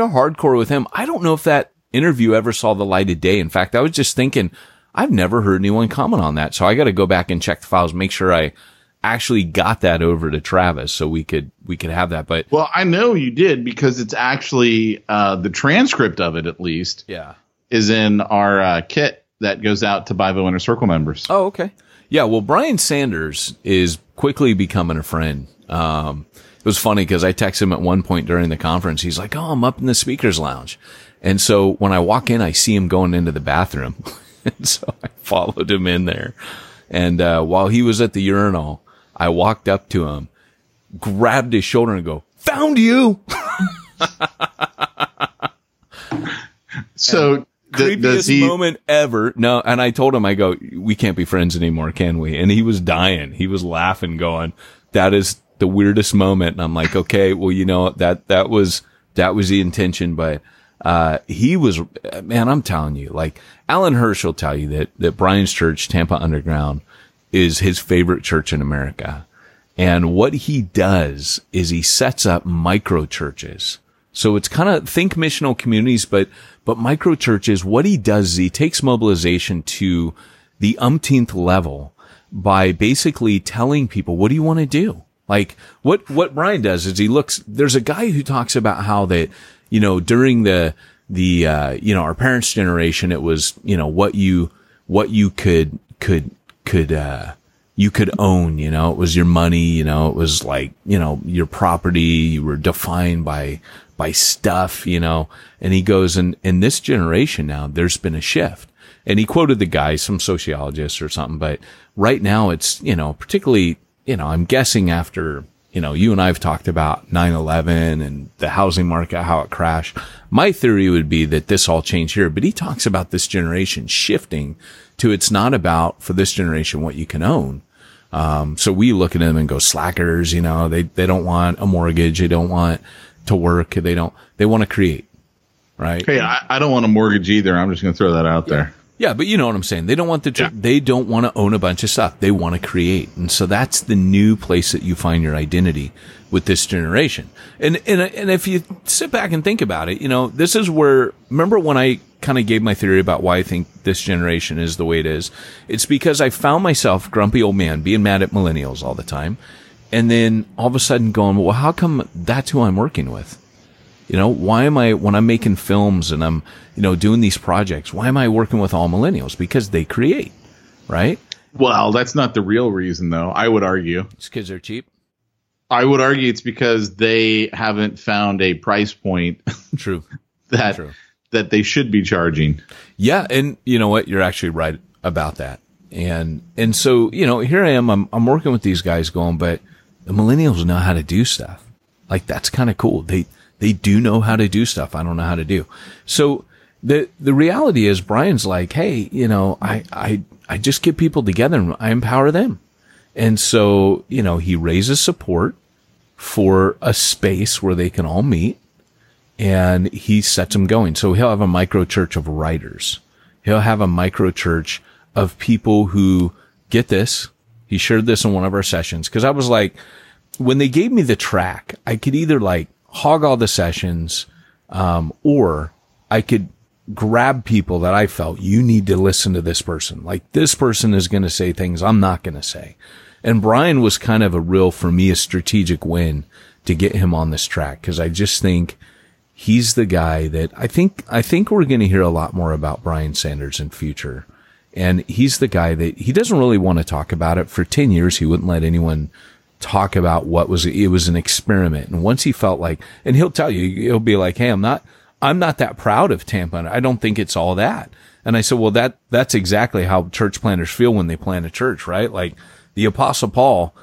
a hardcore with him. I don't know if that interview ever saw the light of day. In fact, I was just thinking, I've never heard anyone comment on that. So I got to go back and check the files, make sure I actually got that over to Travis so we could have that. But well, I know you did because it's actually the transcript of it, at least, is in our kit that goes out to Bible Inner Circle members. Oh, okay. Yeah, well, Brian Sanders is quickly becoming a friend. It was funny because I texted him at one point during the conference. He's like, I'm up in the speaker's lounge. And so when I walk in, I see him going into the bathroom. And so I followed him in there. And while he was at the urinal, I walked up to him, grabbed his shoulder and go, found you. So creepiest moment ever. No. And I told him, I go, we can't be friends anymore, can we? And he was dying. He was laughing, going, that is the weirdest moment. And I'm like, okay, well, that was the intention. But he was, man, I'm telling you, like Alan Hirsch will tell you that Brian's church, Tampa Underground, is his favorite church in America. And what he does is he sets up micro churches. So it's kind of think missional communities, but micro churches. What he does is he takes mobilization to the umpteenth level by basically telling people, what do you want to do? Like what Brian does is he looks, there's a guy who talks about how that, during the our parents' generation, it was, what you could you could own, it was your money, it was like, your property, you were defined by stuff, and he goes, and in this generation now, there's been a shift. And he quoted the guy, some sociologist or something, but right now it's, particularly, I'm guessing after, you and I've talked about 9/11 and the housing market, how it crashed. My theory would be that this all changed here, but he talks about this generation shifting to, it's not about for this generation what you can own. So we look at them and go, slackers, they don't want a mortgage. They don't want to work. They want to create, right? Hey, I don't want a mortgage either. I'm just going to throw that out there. Yeah, but you know what I'm saying. They don't want they don't want to own a bunch of stuff. They want to create. And so that's the new place that you find your identity with this generation. And if you sit back and think about it, this is where, remember when I kind of gave my theory about why I think this generation is the way it is? It's because I found myself, grumpy old man, being mad at millennials all the time. And then all of a sudden going, well, how come that's who I'm working with? Why am I, when I'm making films and I'm, doing these projects, why am I working with all millennials? Because they create, right? Well, that's not the real reason, though, I would argue. It's because they're cheap. I would argue it's because they haven't found a price point. True. that they should be charging. Yeah. And you know what? You're actually right about that. And so, here I am, I'm working with these guys going, but the millennials know how to do stuff. Like, that's kind of cool. They do know how to do stuff I don't know how to do. So the reality is Brian's like, hey, I just get people together and I empower them. And so, he raises support for a space where they can all meet and he sets them going. So he'll have a micro church of writers. He'll have a micro church of people who get this. He shared this in one of our sessions. Cause I was like, when they gave me the track, I could either like, hog all the sessions, or I could grab people that I felt you need to listen to this person. Like this person is going to say things I'm not going to say. And Brian was kind of for me, a strategic win to get him on this track. Cause I just think he's the guy that I think we're going to hear a lot more about Brian Sanders in future. And he's the guy that he doesn't really want to talk about it. For 10 years, he wouldn't let anyone talk about it was an experiment. And once he felt like, and he'll tell you, he'll be like, hey, I'm not, I'm not that proud of Tampa. I don't think it's all that. And I said, well, that's exactly how church planters feel when they plant a church, right? Like the Apostle Paul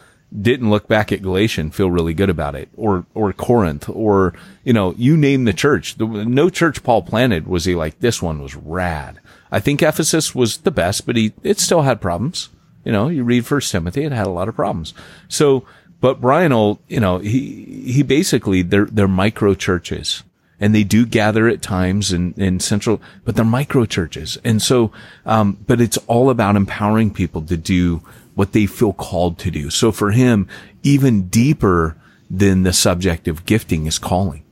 didn't look back at Galatia and feel really good about it, or Corinth, or, you know, you name the church. No church Paul planted was he like, this one was rad. I think Ephesus was the best, but it still had problems. You know, you read 1 Timothy, it had a lot of problems. So, but Brian will, you know, he basically, they're micro churches. And they do gather at times in central, but they're micro churches. And so, but it's all about empowering people to do what they feel called to do. So for him, even deeper than the subject of gifting is calling.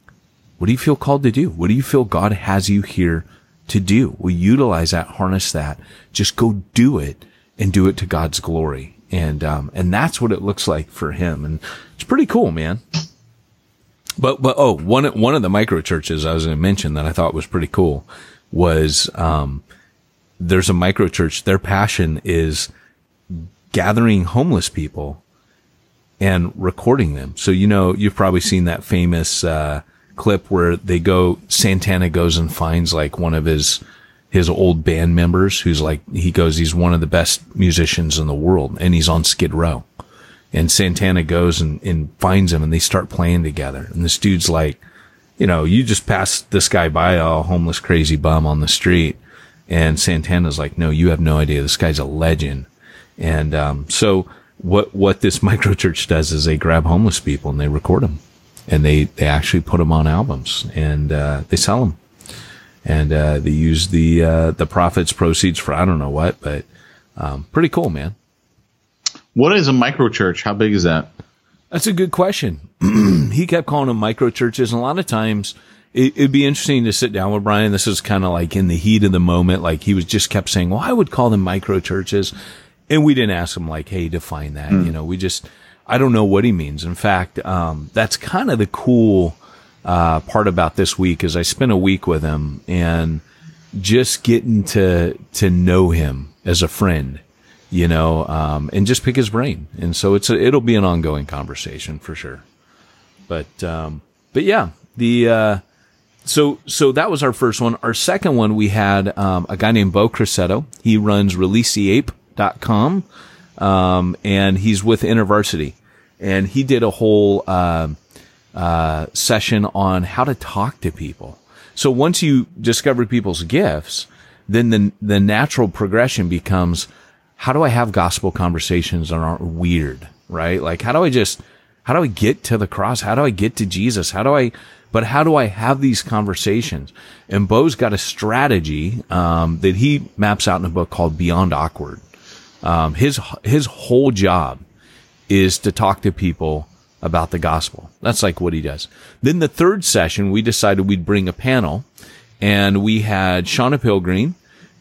What do you feel called to do? What do you feel God has you here to do? Well, utilize that, harness that, just go do it and do it to God's glory. And that's what it looks like for him. And it's pretty cool, man. But one of the micro churches I was going to mention that I thought was pretty cool was, there's a micro church. Their passion is gathering homeless people and recording them. So, you know, you've probably seen that famous, clip where they go, Santana goes and finds like one of his old band members who's like, he goes, he's one of the best musicians in the world and he's on Skid Row. And Santana goes and finds him and they start playing together. And this dude's like, you know, you just passed this guy by, a homeless crazy bum on the street. And Santana's like, no, you have no idea. This guy's a legend. And, so what this microchurch does is they grab homeless people and they record them and they actually put them on albums and, they sell them. And, they use the profits proceeds for I don't know what, but, pretty cool, man. What is a microchurch? How big is that? That's a good question. He kept calling them microchurches, and a lot of times it'd be interesting to sit down with Brian. This is kind of like in the heat of the moment. Like he was just kept saying, "Well, I would call them microchurches," and we didn't ask him like, "Hey, define that." You know, we just I don't know what he means. In fact, that's kind of the cool part about this week is I spent a week with him and just getting to know him as a friend. You know, and just pick his brain. And so it'll be an ongoing conversation for sure. But yeah, so that was our first one. Our second one, we had, a guy named Bo Crescetto. He runs releaseape.com. And he's with InterVarsity and he did a whole, session on how to talk to people. So once you discover people's gifts, then the natural progression becomes, how do I have gospel conversations that aren't weird, right? Like, how do I get to the cross? How do I get to Jesus? How do I have these conversations? And Bo's got a strategy, that he maps out in a book called Beyond Awkward. His whole job is to talk to people about the gospel. That's like what he does. Then the third session, we decided we'd bring a panel and we had Shauna Pilgreen,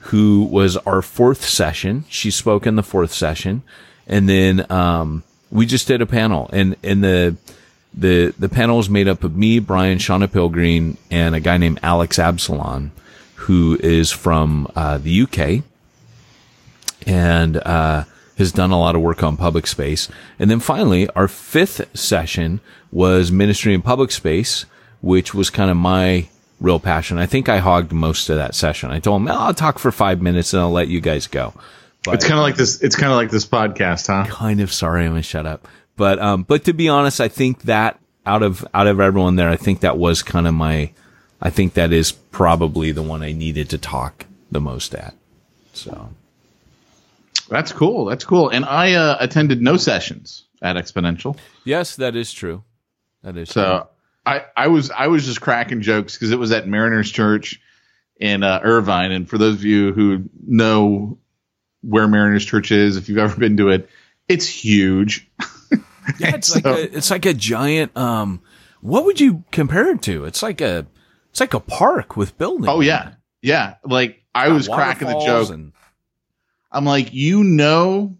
who was our fourth session. She spoke in the fourth session. And then, we just did a panel and the panel is made up of me, Brian, Shauna Pilgreen, and a guy named Alex Absalon, who is from, the UK and, has done a lot of work on public space. And then finally, our fifth session was ministry in public space, which was kind of my real passion. I think I hogged most of that session. I told him, I'll talk for 5 minutes and I'll let you guys go. But it's kind of like this. It's kind of like this podcast, huh? Kind of. Sorry, I'm going to shut up. But to be honest, I think that out of everyone there, I think that was kind of I think that is probably the one I needed to talk the most at. So that's cool. That's cool. And I attended no sessions at Exponential. Yes, that is true. That is true. I was just cracking jokes because it was at Mariner's Church in Irvine. And for those of you who know where Mariner's Church is, if you've ever been to it, it's huge. Yeah, it's like a giant. What would you compare it to? It's like a park with buildings. Oh yeah, yeah. Like I was cracking the joke. I'm like, you know.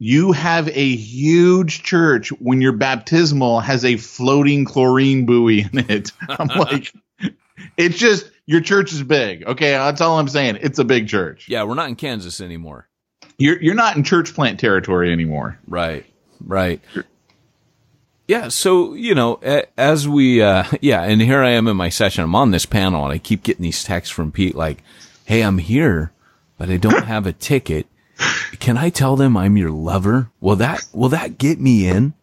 You have a huge church when your baptismal has a floating chlorine buoy in it. I'm like, it's just your church is big. Okay, that's all I'm saying. It's a big church. Yeah, we're not in Kansas anymore. You're not in church plant territory anymore. Right. Yeah, so, you know, as we, and here I am in my session. I'm on this panel, and I keep getting these texts from Pete like, hey, I'm here, but I don't have a ticket. Can I tell them I'm your lover? Will that get me in?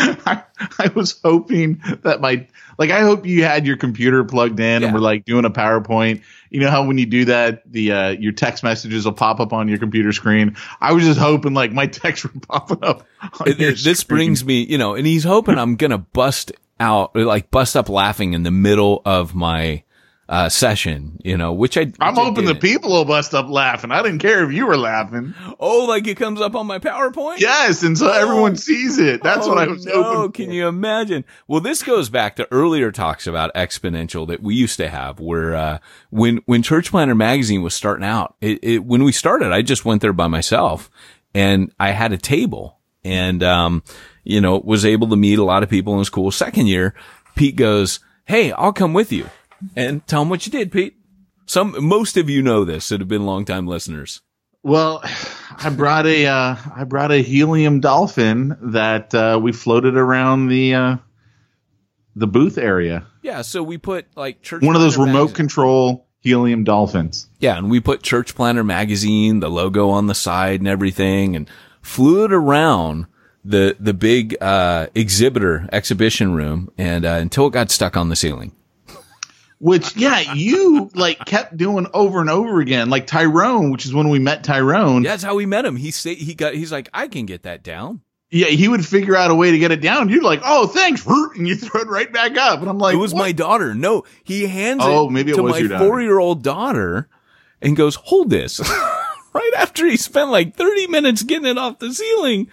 I was hoping that I hope you had your computer plugged in and were like doing a PowerPoint. You know how when you do that, the your text messages will pop up on your computer screen. I was just hoping like my texts were popping up on your screen. This brings me, you know, and he's hoping I'm going to bust up laughing in the middle of my session, you know, which I'm hoping the people will bust up laughing. I didn't care if you were laughing. Oh, like it comes up on my PowerPoint? Yes, and so everyone sees it. That's what I was hoping. Can you imagine? Well, this goes back to earlier talks about Exponential that we used to have where, when Church Planter Magazine was starting out, when we started, I just went there by myself and I had a table and, you know, was able to meet a lot of people in school. Second year, Pete goes, hey, I'll come with you. And tell them what you did, Pete. Most of you know this. It have been longtime listeners. Well, I brought a helium dolphin that we floated around the booth area. Yeah, so we put like Church Planter one of those remote magazine. Control helium dolphins. Yeah, and we put Church Planter Magazine, the logo on the side and everything, and flew it around the big exhibition room, and until it got stuck on the ceiling. Which, yeah, you like kept doing over and over again, like Tyrone, which is when we met Tyrone. Yeah, that's how we met him. He's like, I can get that down. Yeah, he would figure out a way to get it down. You're like, oh, thanks, and you throw it right back up. And I'm like, it was my daughter. No, he hands it to my 4-year-old daughter, and goes, hold this. Right after he spent like 30 minutes getting it off the ceiling,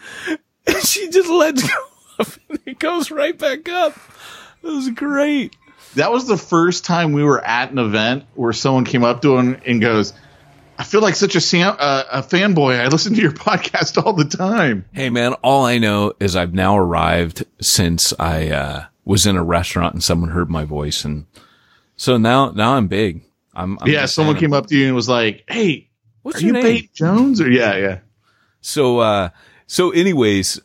and she just lets go of it. It goes right back up. It was great. That was the first time we were at an event where someone came up to him and goes, I feel like such a fanboy. I listen to your podcast all the time. Hey, man, all I know is I've now arrived since I was in a restaurant and someone heard my voice. And so now I'm big. Someone came up to you and was like, hey, what's your name? Peyton Jones? Or, yeah. So anyways,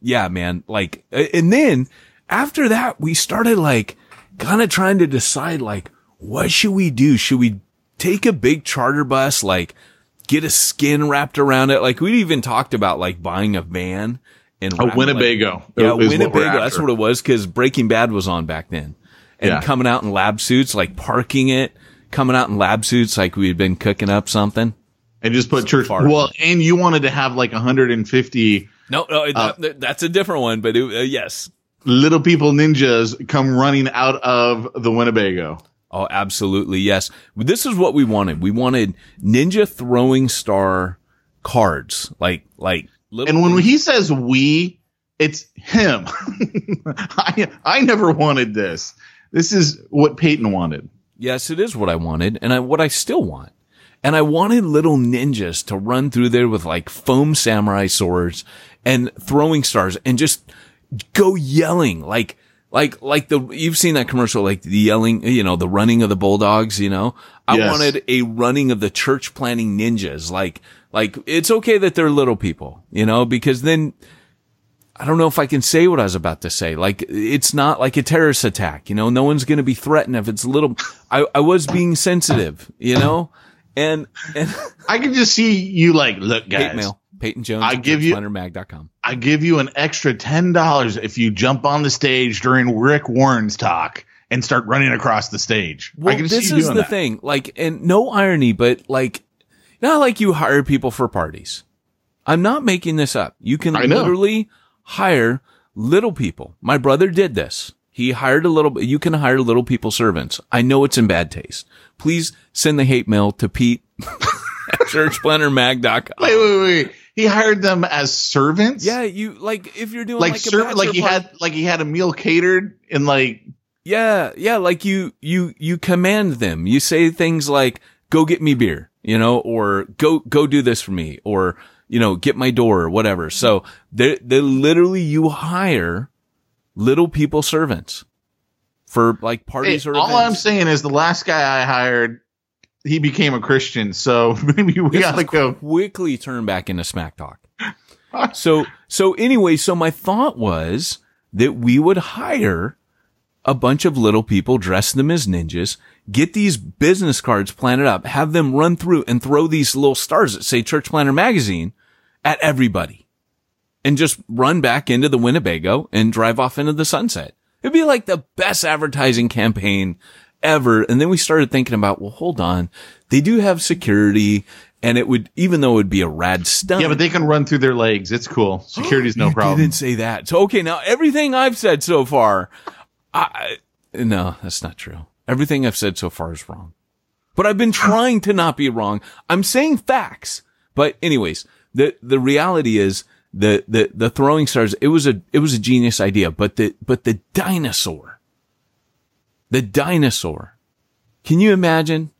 yeah, man, like, and then after that, we started like, kind of trying to decide, like, what should we do? Should we take a big charter bus, like, get a skin wrapped around it? Like, we even talked about, like, buying a van. A Winnebago. Like, yeah, Winnebago. That's what it was, because Breaking Bad was on back then. And coming out in lab suits, like, parking it, coming out in lab suits, like, we had been cooking up something. And just put church. Far. Well, and you wanted to have, like, 150. No, that's a different one, but yes. Little people ninjas come running out of the Winnebago. Oh, absolutely. Yes. This is what we wanted. We wanted ninja throwing star cards. Like little. And when he says we, it's him. I never wanted this. This is what Peyton wanted. Yes, it is what I wanted and what I still want. And I wanted little ninjas to run through there with like foam samurai swords and throwing stars and just go yelling like you've seen that commercial, like the yelling, you know, the running of the bulldogs, you know, I wanted a running of the church planting ninjas. Like it's okay that they're little people, you know, because then I don't know if I can say what I was about to say. Like it's not like a terrorist attack, you know, no one's going to be threatened if it's little. I was being sensitive, you know, and I can just see you like, look guys, Peyton Jones, I give you an extra $10 if you jump on the stage during Rick Warren's talk and start running across the stage. Well, I can this see is the that. Thing. Like, and no irony, but like, not like you hire people for parties. I'm not making this up. You can literally hire little people. My brother did this. He hired you can hire little people servants. I know it's in bad taste. Please send the hate mail to Pete. churchplantermag.com. Wait. He hired them as servants? Yeah, you like if you're doing he had a meal catered and like yeah, like you command them. You say things like go get me beer, you know, or go do this for me or you know, get my door or whatever. So they literally you hire little people servants for like parties or events. All I'm saying is the last guy I hired he became a Christian, so maybe we gotta go quickly turn back into smack talk. So anyway, so my thought was that we would hire a bunch of little people, dress them as ninjas, get these business cards planted up, have them run through and throw these little stars that say Church Planter Magazine at everybody and just run back into the Winnebago and drive off into the sunset. It'd be like the best advertising campaign ever. And then we started thinking about, well, hold on. They do have security, and it would, even though it would be a rad stunt. Yeah, but they can run through their legs. It's cool. Security's no problem. You didn't say that. So, okay, now everything I've said so far, no, that's not true. Everything I've said so far is wrong. But I've been trying to not be wrong. I'm saying facts. But anyways, the reality is the throwing stars, it was a genius idea, but the dinosaur. The dinosaur. Can you imagine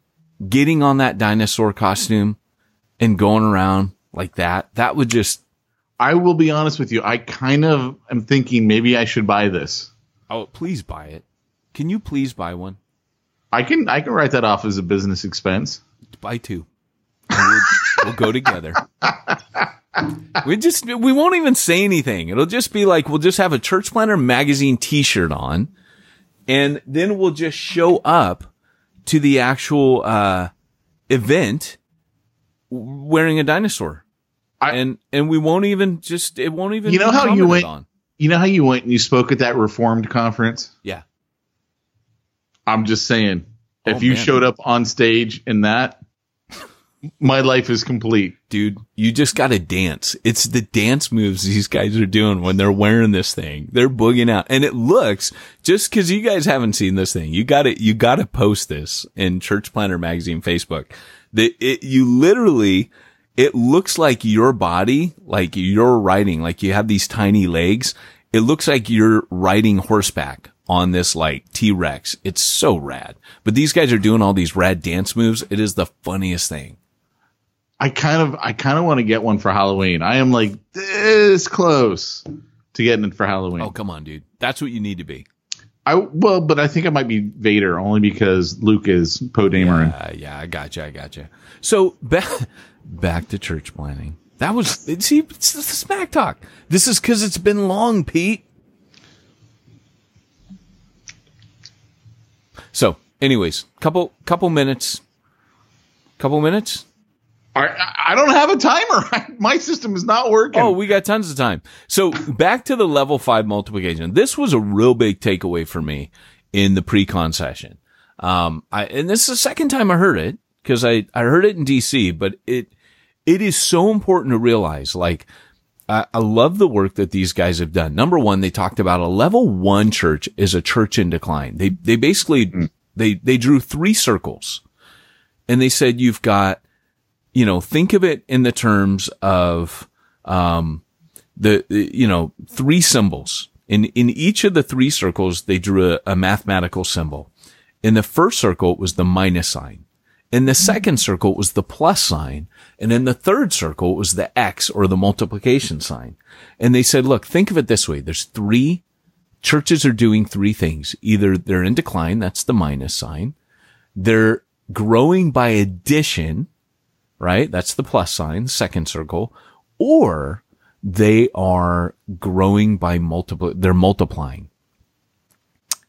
getting on that dinosaur costume and going around like that? That would just, I will be honest with you, I kind of am thinking maybe I should buy this. Oh, please buy it. Can you please buy one? I can write that off as a business expense. Buy two. We'll go together. We won't even say anything. It'll just be like, we'll just have a Church Planter Magazine t-shirt on, and then we'll just show up to the actual event wearing a dinosaur. And we won't even just, it won't even, you know how you went on. You know how you went and you spoke at that Reformed conference? Yeah. I'm just saying, if you showed up on stage in that, my life is complete. Dude, you just got to dance. It's the dance moves these guys are doing when they're wearing this thing. They're boogieing out. And it looks, just because you guys haven't seen this thing, you got to post this in Church Planter Magazine Facebook. It looks like your body, like you're riding, like you have these tiny legs. It looks like you're riding horseback on this like T-Rex. It's so rad. But these guys are doing all these rad dance moves. It is the funniest thing. I kind of want to get one for Halloween. I am like this close to getting it for Halloween. Oh, come on, dude. That's what you need to be. But I think I might be Vader only because Luke is Poe Dameron. Yeah, I gotcha. So back to church planning. That was, see, it's the smack talk. This is because it's been long, Pete. So, anyways, couple minutes. I don't have a timer. My system is not working. Oh, we got tons of time. So back to the level 5 multiplication. This was a real big takeaway for me in the pre-con session. And this is the second time I heard it because I heard it in DC, but it is so important to realize, like, I love the work that these guys have done. Number one, they talked about a level 1 church is a church in decline. They basically, they drew 3 circles and they said, you've got, you know, think of it in the terms of, the 3 symbols. In each of the 3 circles, they drew a mathematical symbol. In the first circle, it was the minus sign. In the second circle, it was the plus sign. And in the third circle, it was the X or the multiplication sign. And they said, look, think of it this way. There's 3 churches are doing 3 things. Either they're in decline. That's the minus sign. They're growing by addition, right? That's the plus sign, second circle, or they are growing by they're multiplying.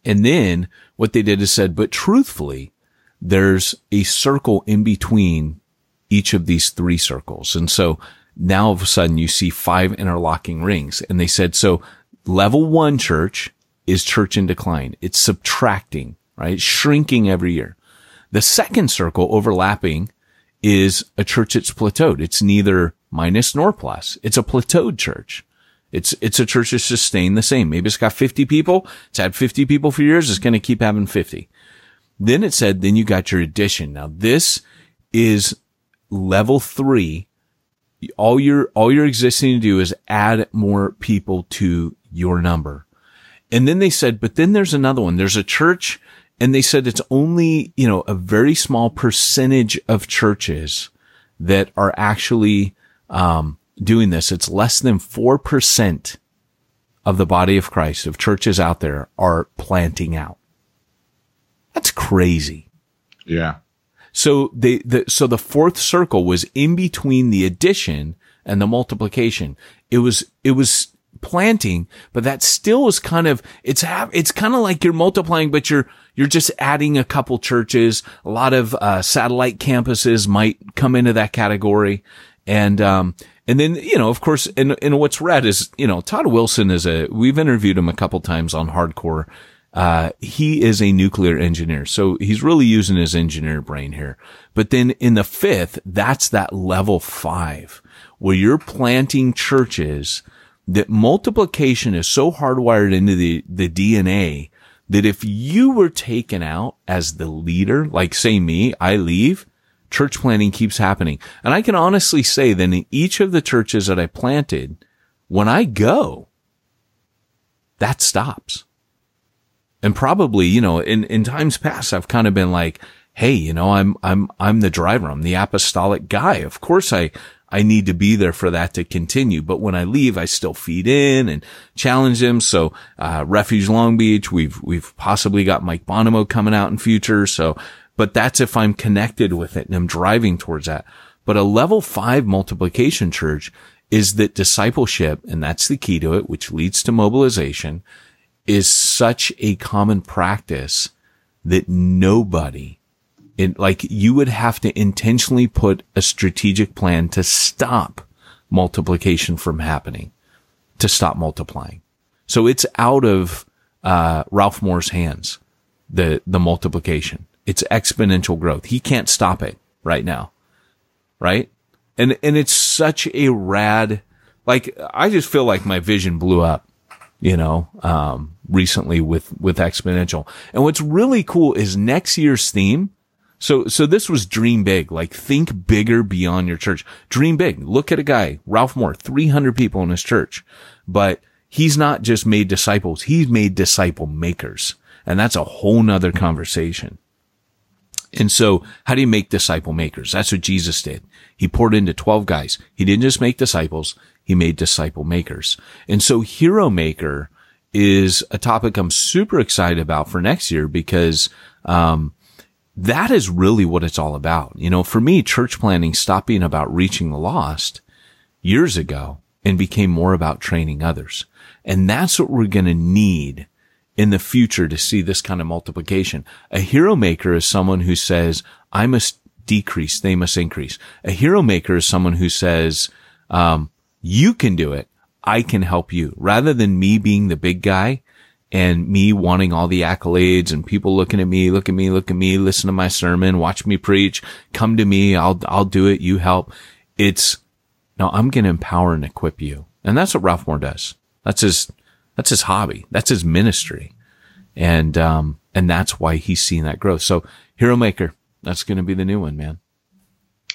And then what they did is said, but truthfully, there's a circle in between each of these 3 circles. And so now all of a sudden you see 5 interlocking rings. And they said, so level 1 church is church in decline. It's subtracting, right? It's shrinking every year. The second circle overlapping is a church that's plateaued. It's neither minus nor plus. It's a plateaued church. It's a church that's just staying the same. Maybe it's got 50 people. It's had 50 people for years. It's going to keep having 50. Then it said, then you got your addition. Now this is level 3. All you're existing to do is add more people to your number. And then they said, but then there's another one. There's a church, and they said it's only, a very small percentage of churches that are actually, doing this. It's less than 4% of the body of Christ, of churches out there, are planting out. That's crazy. Yeah. So the fourth circle was in between the addition and the multiplication. It was planting, but that still is kind of, it's kind of like you're multiplying, but you're just adding a couple churches. A lot of satellite campuses might come into that category. And then, you know, of course, and what's rad is, you know, Todd Wilson we've interviewed him a couple times on Hardcore. He is a nuclear engineer, so he's really using his engineer brain here. But then in the fifth, that's that level 5 where you're planting churches that multiplication is so hardwired into the DNA that if you were taken out as the leader, like say me, I leave, church planting keeps happening. And I can honestly say that in each of the churches that I planted, when I go, that stops. And probably, you know, in times past, I've kind of been like, hey, you know, I'm the driver. I'm the apostolic guy. Of course I need to be there for that to continue. But when I leave, I still feed in and challenge them. So, Refuge Long Beach, we've possibly got Mike Bonomo coming out in future. So, but that's if I'm connected with it and I'm driving towards that. But a level 5 multiplication church is that discipleship, and that's the key to it, which leads to mobilization, is such a common practice that nobody, like you would have to intentionally put a strategic plan to stop multiplication from happening, to stop multiplying. So it's out of Ralph Moore's hands, the multiplication. It's exponential growth. He can't stop it right now, right? And it's such a rad, like I just feel like my vision blew up, you know, recently with Exponential. And what's really cool is next year's theme. So this was dream big, like think bigger beyond your church. Dream big. Look at a guy, Ralph Moore, 300 people in his church, but he's not just made disciples. He's made disciple makers. And that's a whole nother conversation. And so how do you make disciple makers? That's what Jesus did. He poured into 12 guys. He didn't just make disciples. He made disciple makers. And so Hero Maker is a topic I'm super excited about for next year because, that is really what it's all about. You know, for me, church planning stopped being about reaching the lost years ago and became more about training others. And that's what we're going to need in the future to see this kind of multiplication. A hero maker is someone who says, I must decrease, they must increase. A hero maker is someone who says, you can do it. I can help you. Rather than me being the big guy, and me wanting all the accolades and people looking at me, look at me, look at me, listen to my sermon, watch me preach, come to me, I'll do it, you help. It's, no, I'm going to empower and equip you. And that's what Ralph Moore does. That's his hobby. That's his ministry. And that's why he's seeing that growth. So Hero Maker, that's going to be the new one, man.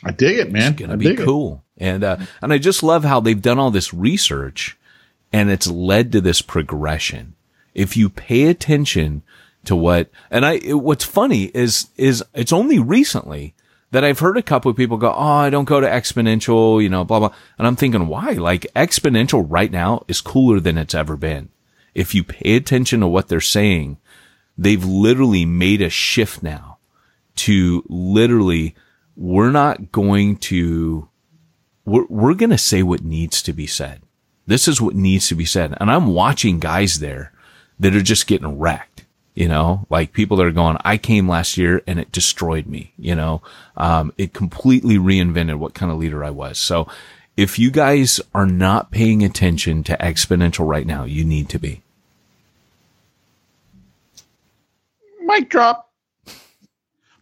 I dig it, man. It's going to be cool. And I just love how they've done all this research and it's led to this progression. If you pay attention to what's funny is it's only recently that I've heard a couple of people go, oh, I don't go to Exponential, you know, blah, blah. And I'm thinking, why? Like Exponential right now is cooler than it's ever been. If you pay attention to what they're saying, they've literally made a shift now to literally, we're going to say what needs to be said. This is what needs to be said. And I'm watching guys there that are just getting wrecked, you know, like people that are going, I came last year and it destroyed me, you know, it completely reinvented what kind of leader I was. So if you guys are not paying attention to Exponential right now, you need to be. Mic drop.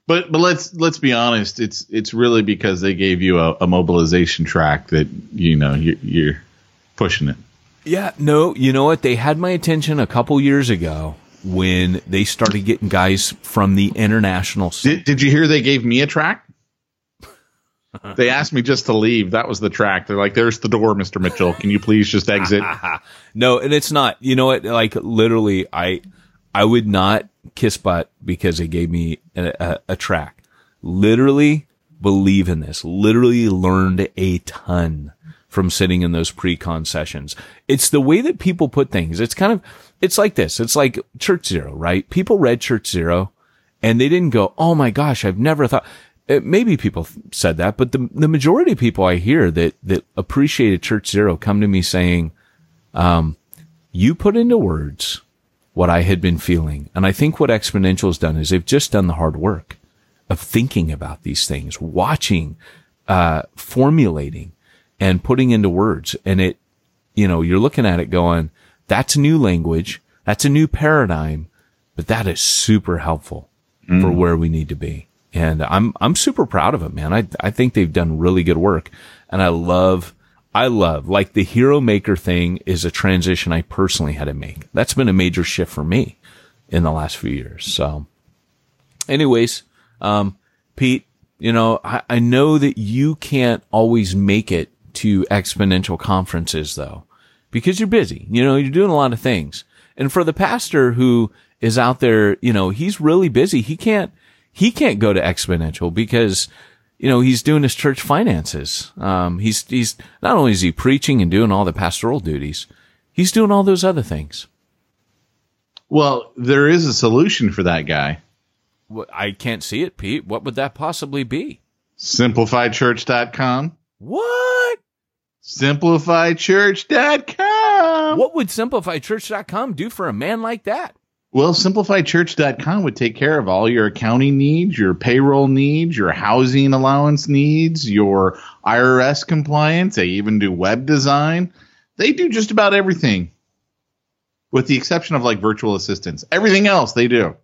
But let's be honest. It's really because they gave you a mobilization track that, you know, you're pushing it. Yeah, no, you know what? They had my attention a couple years ago when they started getting guys from the international scene. Did you hear they gave me a track? They asked me just to leave. That was the track. They're like, there's the door, Mr. Mitchell. Can you please just exit? No, and it's not. You know what? Like, literally, I would not kiss butt because they gave me a track. Literally believe in this. Literally learned a ton from sitting in those pre-con sessions. It's the way that people put things. It's kind of, it's like this. It's like Church Zero, right? People read Church Zero and they didn't go, oh my gosh, I've never thought. Maybe people said that, but the majority of people I hear that appreciated Church Zero come to me saying, You put into words what I had been feeling. And I think what Exponential has done is they've just done the hard work of thinking about these things, watching, formulating and putting into words. And it, you know, you're looking at it going, that's a new language. That's a new paradigm, but that is super helpful for where we need to be. And I'm super proud of it, man. I think they've done really good work. And I love like the hero maker thing is a transition I personally had to make. That's been a major shift for me in the last few years. So anyways, Pete, you know, I know that you can't always make it to Exponential conferences though, because you're busy, you know, you're doing a lot of things. And for the pastor who is out there, you know, he's really busy. He can't go to Exponential because, you know, he's doing his church finances. He's not only is he preaching and doing all the pastoral duties, he's doing all those other things. Well, there is a solution for that guy. Well, I can't see it, Pete. What would that possibly be? SimplifyChurch.com. What? SimplifyChurch.com. What would SimplifyChurch.com do for a man like that? Well, SimplifyChurch.com would take care of all your accounting needs, your payroll needs, your housing allowance needs, your IRS compliance. They even do web design. They do just about everything, with the exception of like virtual assistants. Everything else they do.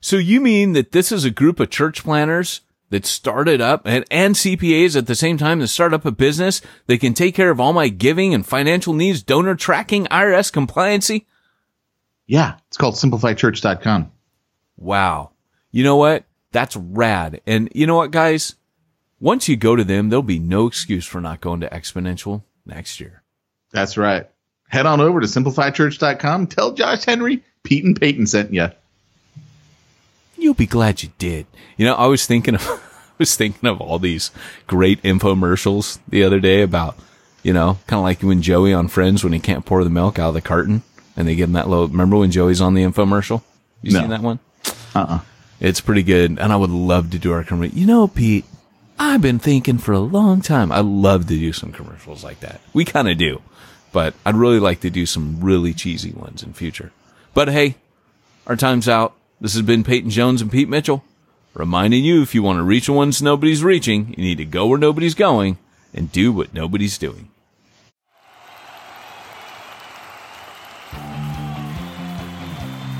So you mean that this is a group of church planners that started up and CPAs at the same time to start up a business that can take care of all my giving and financial needs, donor tracking, IRS compliancy? Yeah, it's called SimplifyChurch.com. Wow. You know what? That's rad. And you know what, guys? Once you go to them, there'll be no excuse for not going to Exponential next year. That's right. Head on over to SimplifyChurch.com. Tell Josh Henry, Pete and Peyton sent you. You'll be glad you did. You know, I was thinking of all these great infomercials the other day about, you know, kind of like when Joey on Friends, when he can't pour the milk out of the carton. And they give him that low. Remember when Joey's on the infomercial? You seen that one? It's pretty good. And I would love to do our commercial. You know, Pete, I've been thinking for a long time. I love to do some commercials like that. We kind of do. But I'd really like to do some really cheesy ones in future. But hey, our time's out. This has been Peyton Jones and Pete Mitchell, reminding you if you want to reach the ones nobody's reaching, you need to go where nobody's going and do what nobody's doing.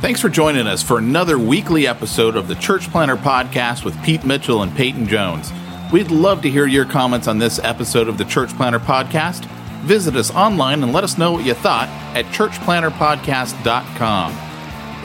Thanks for joining us for another weekly episode of the Church Planter Podcast with Pete Mitchell and Peyton Jones. We'd love to hear your comments on this episode of the Church Planter Podcast. Visit us online and let us know what you thought at churchplanterpodcast.com.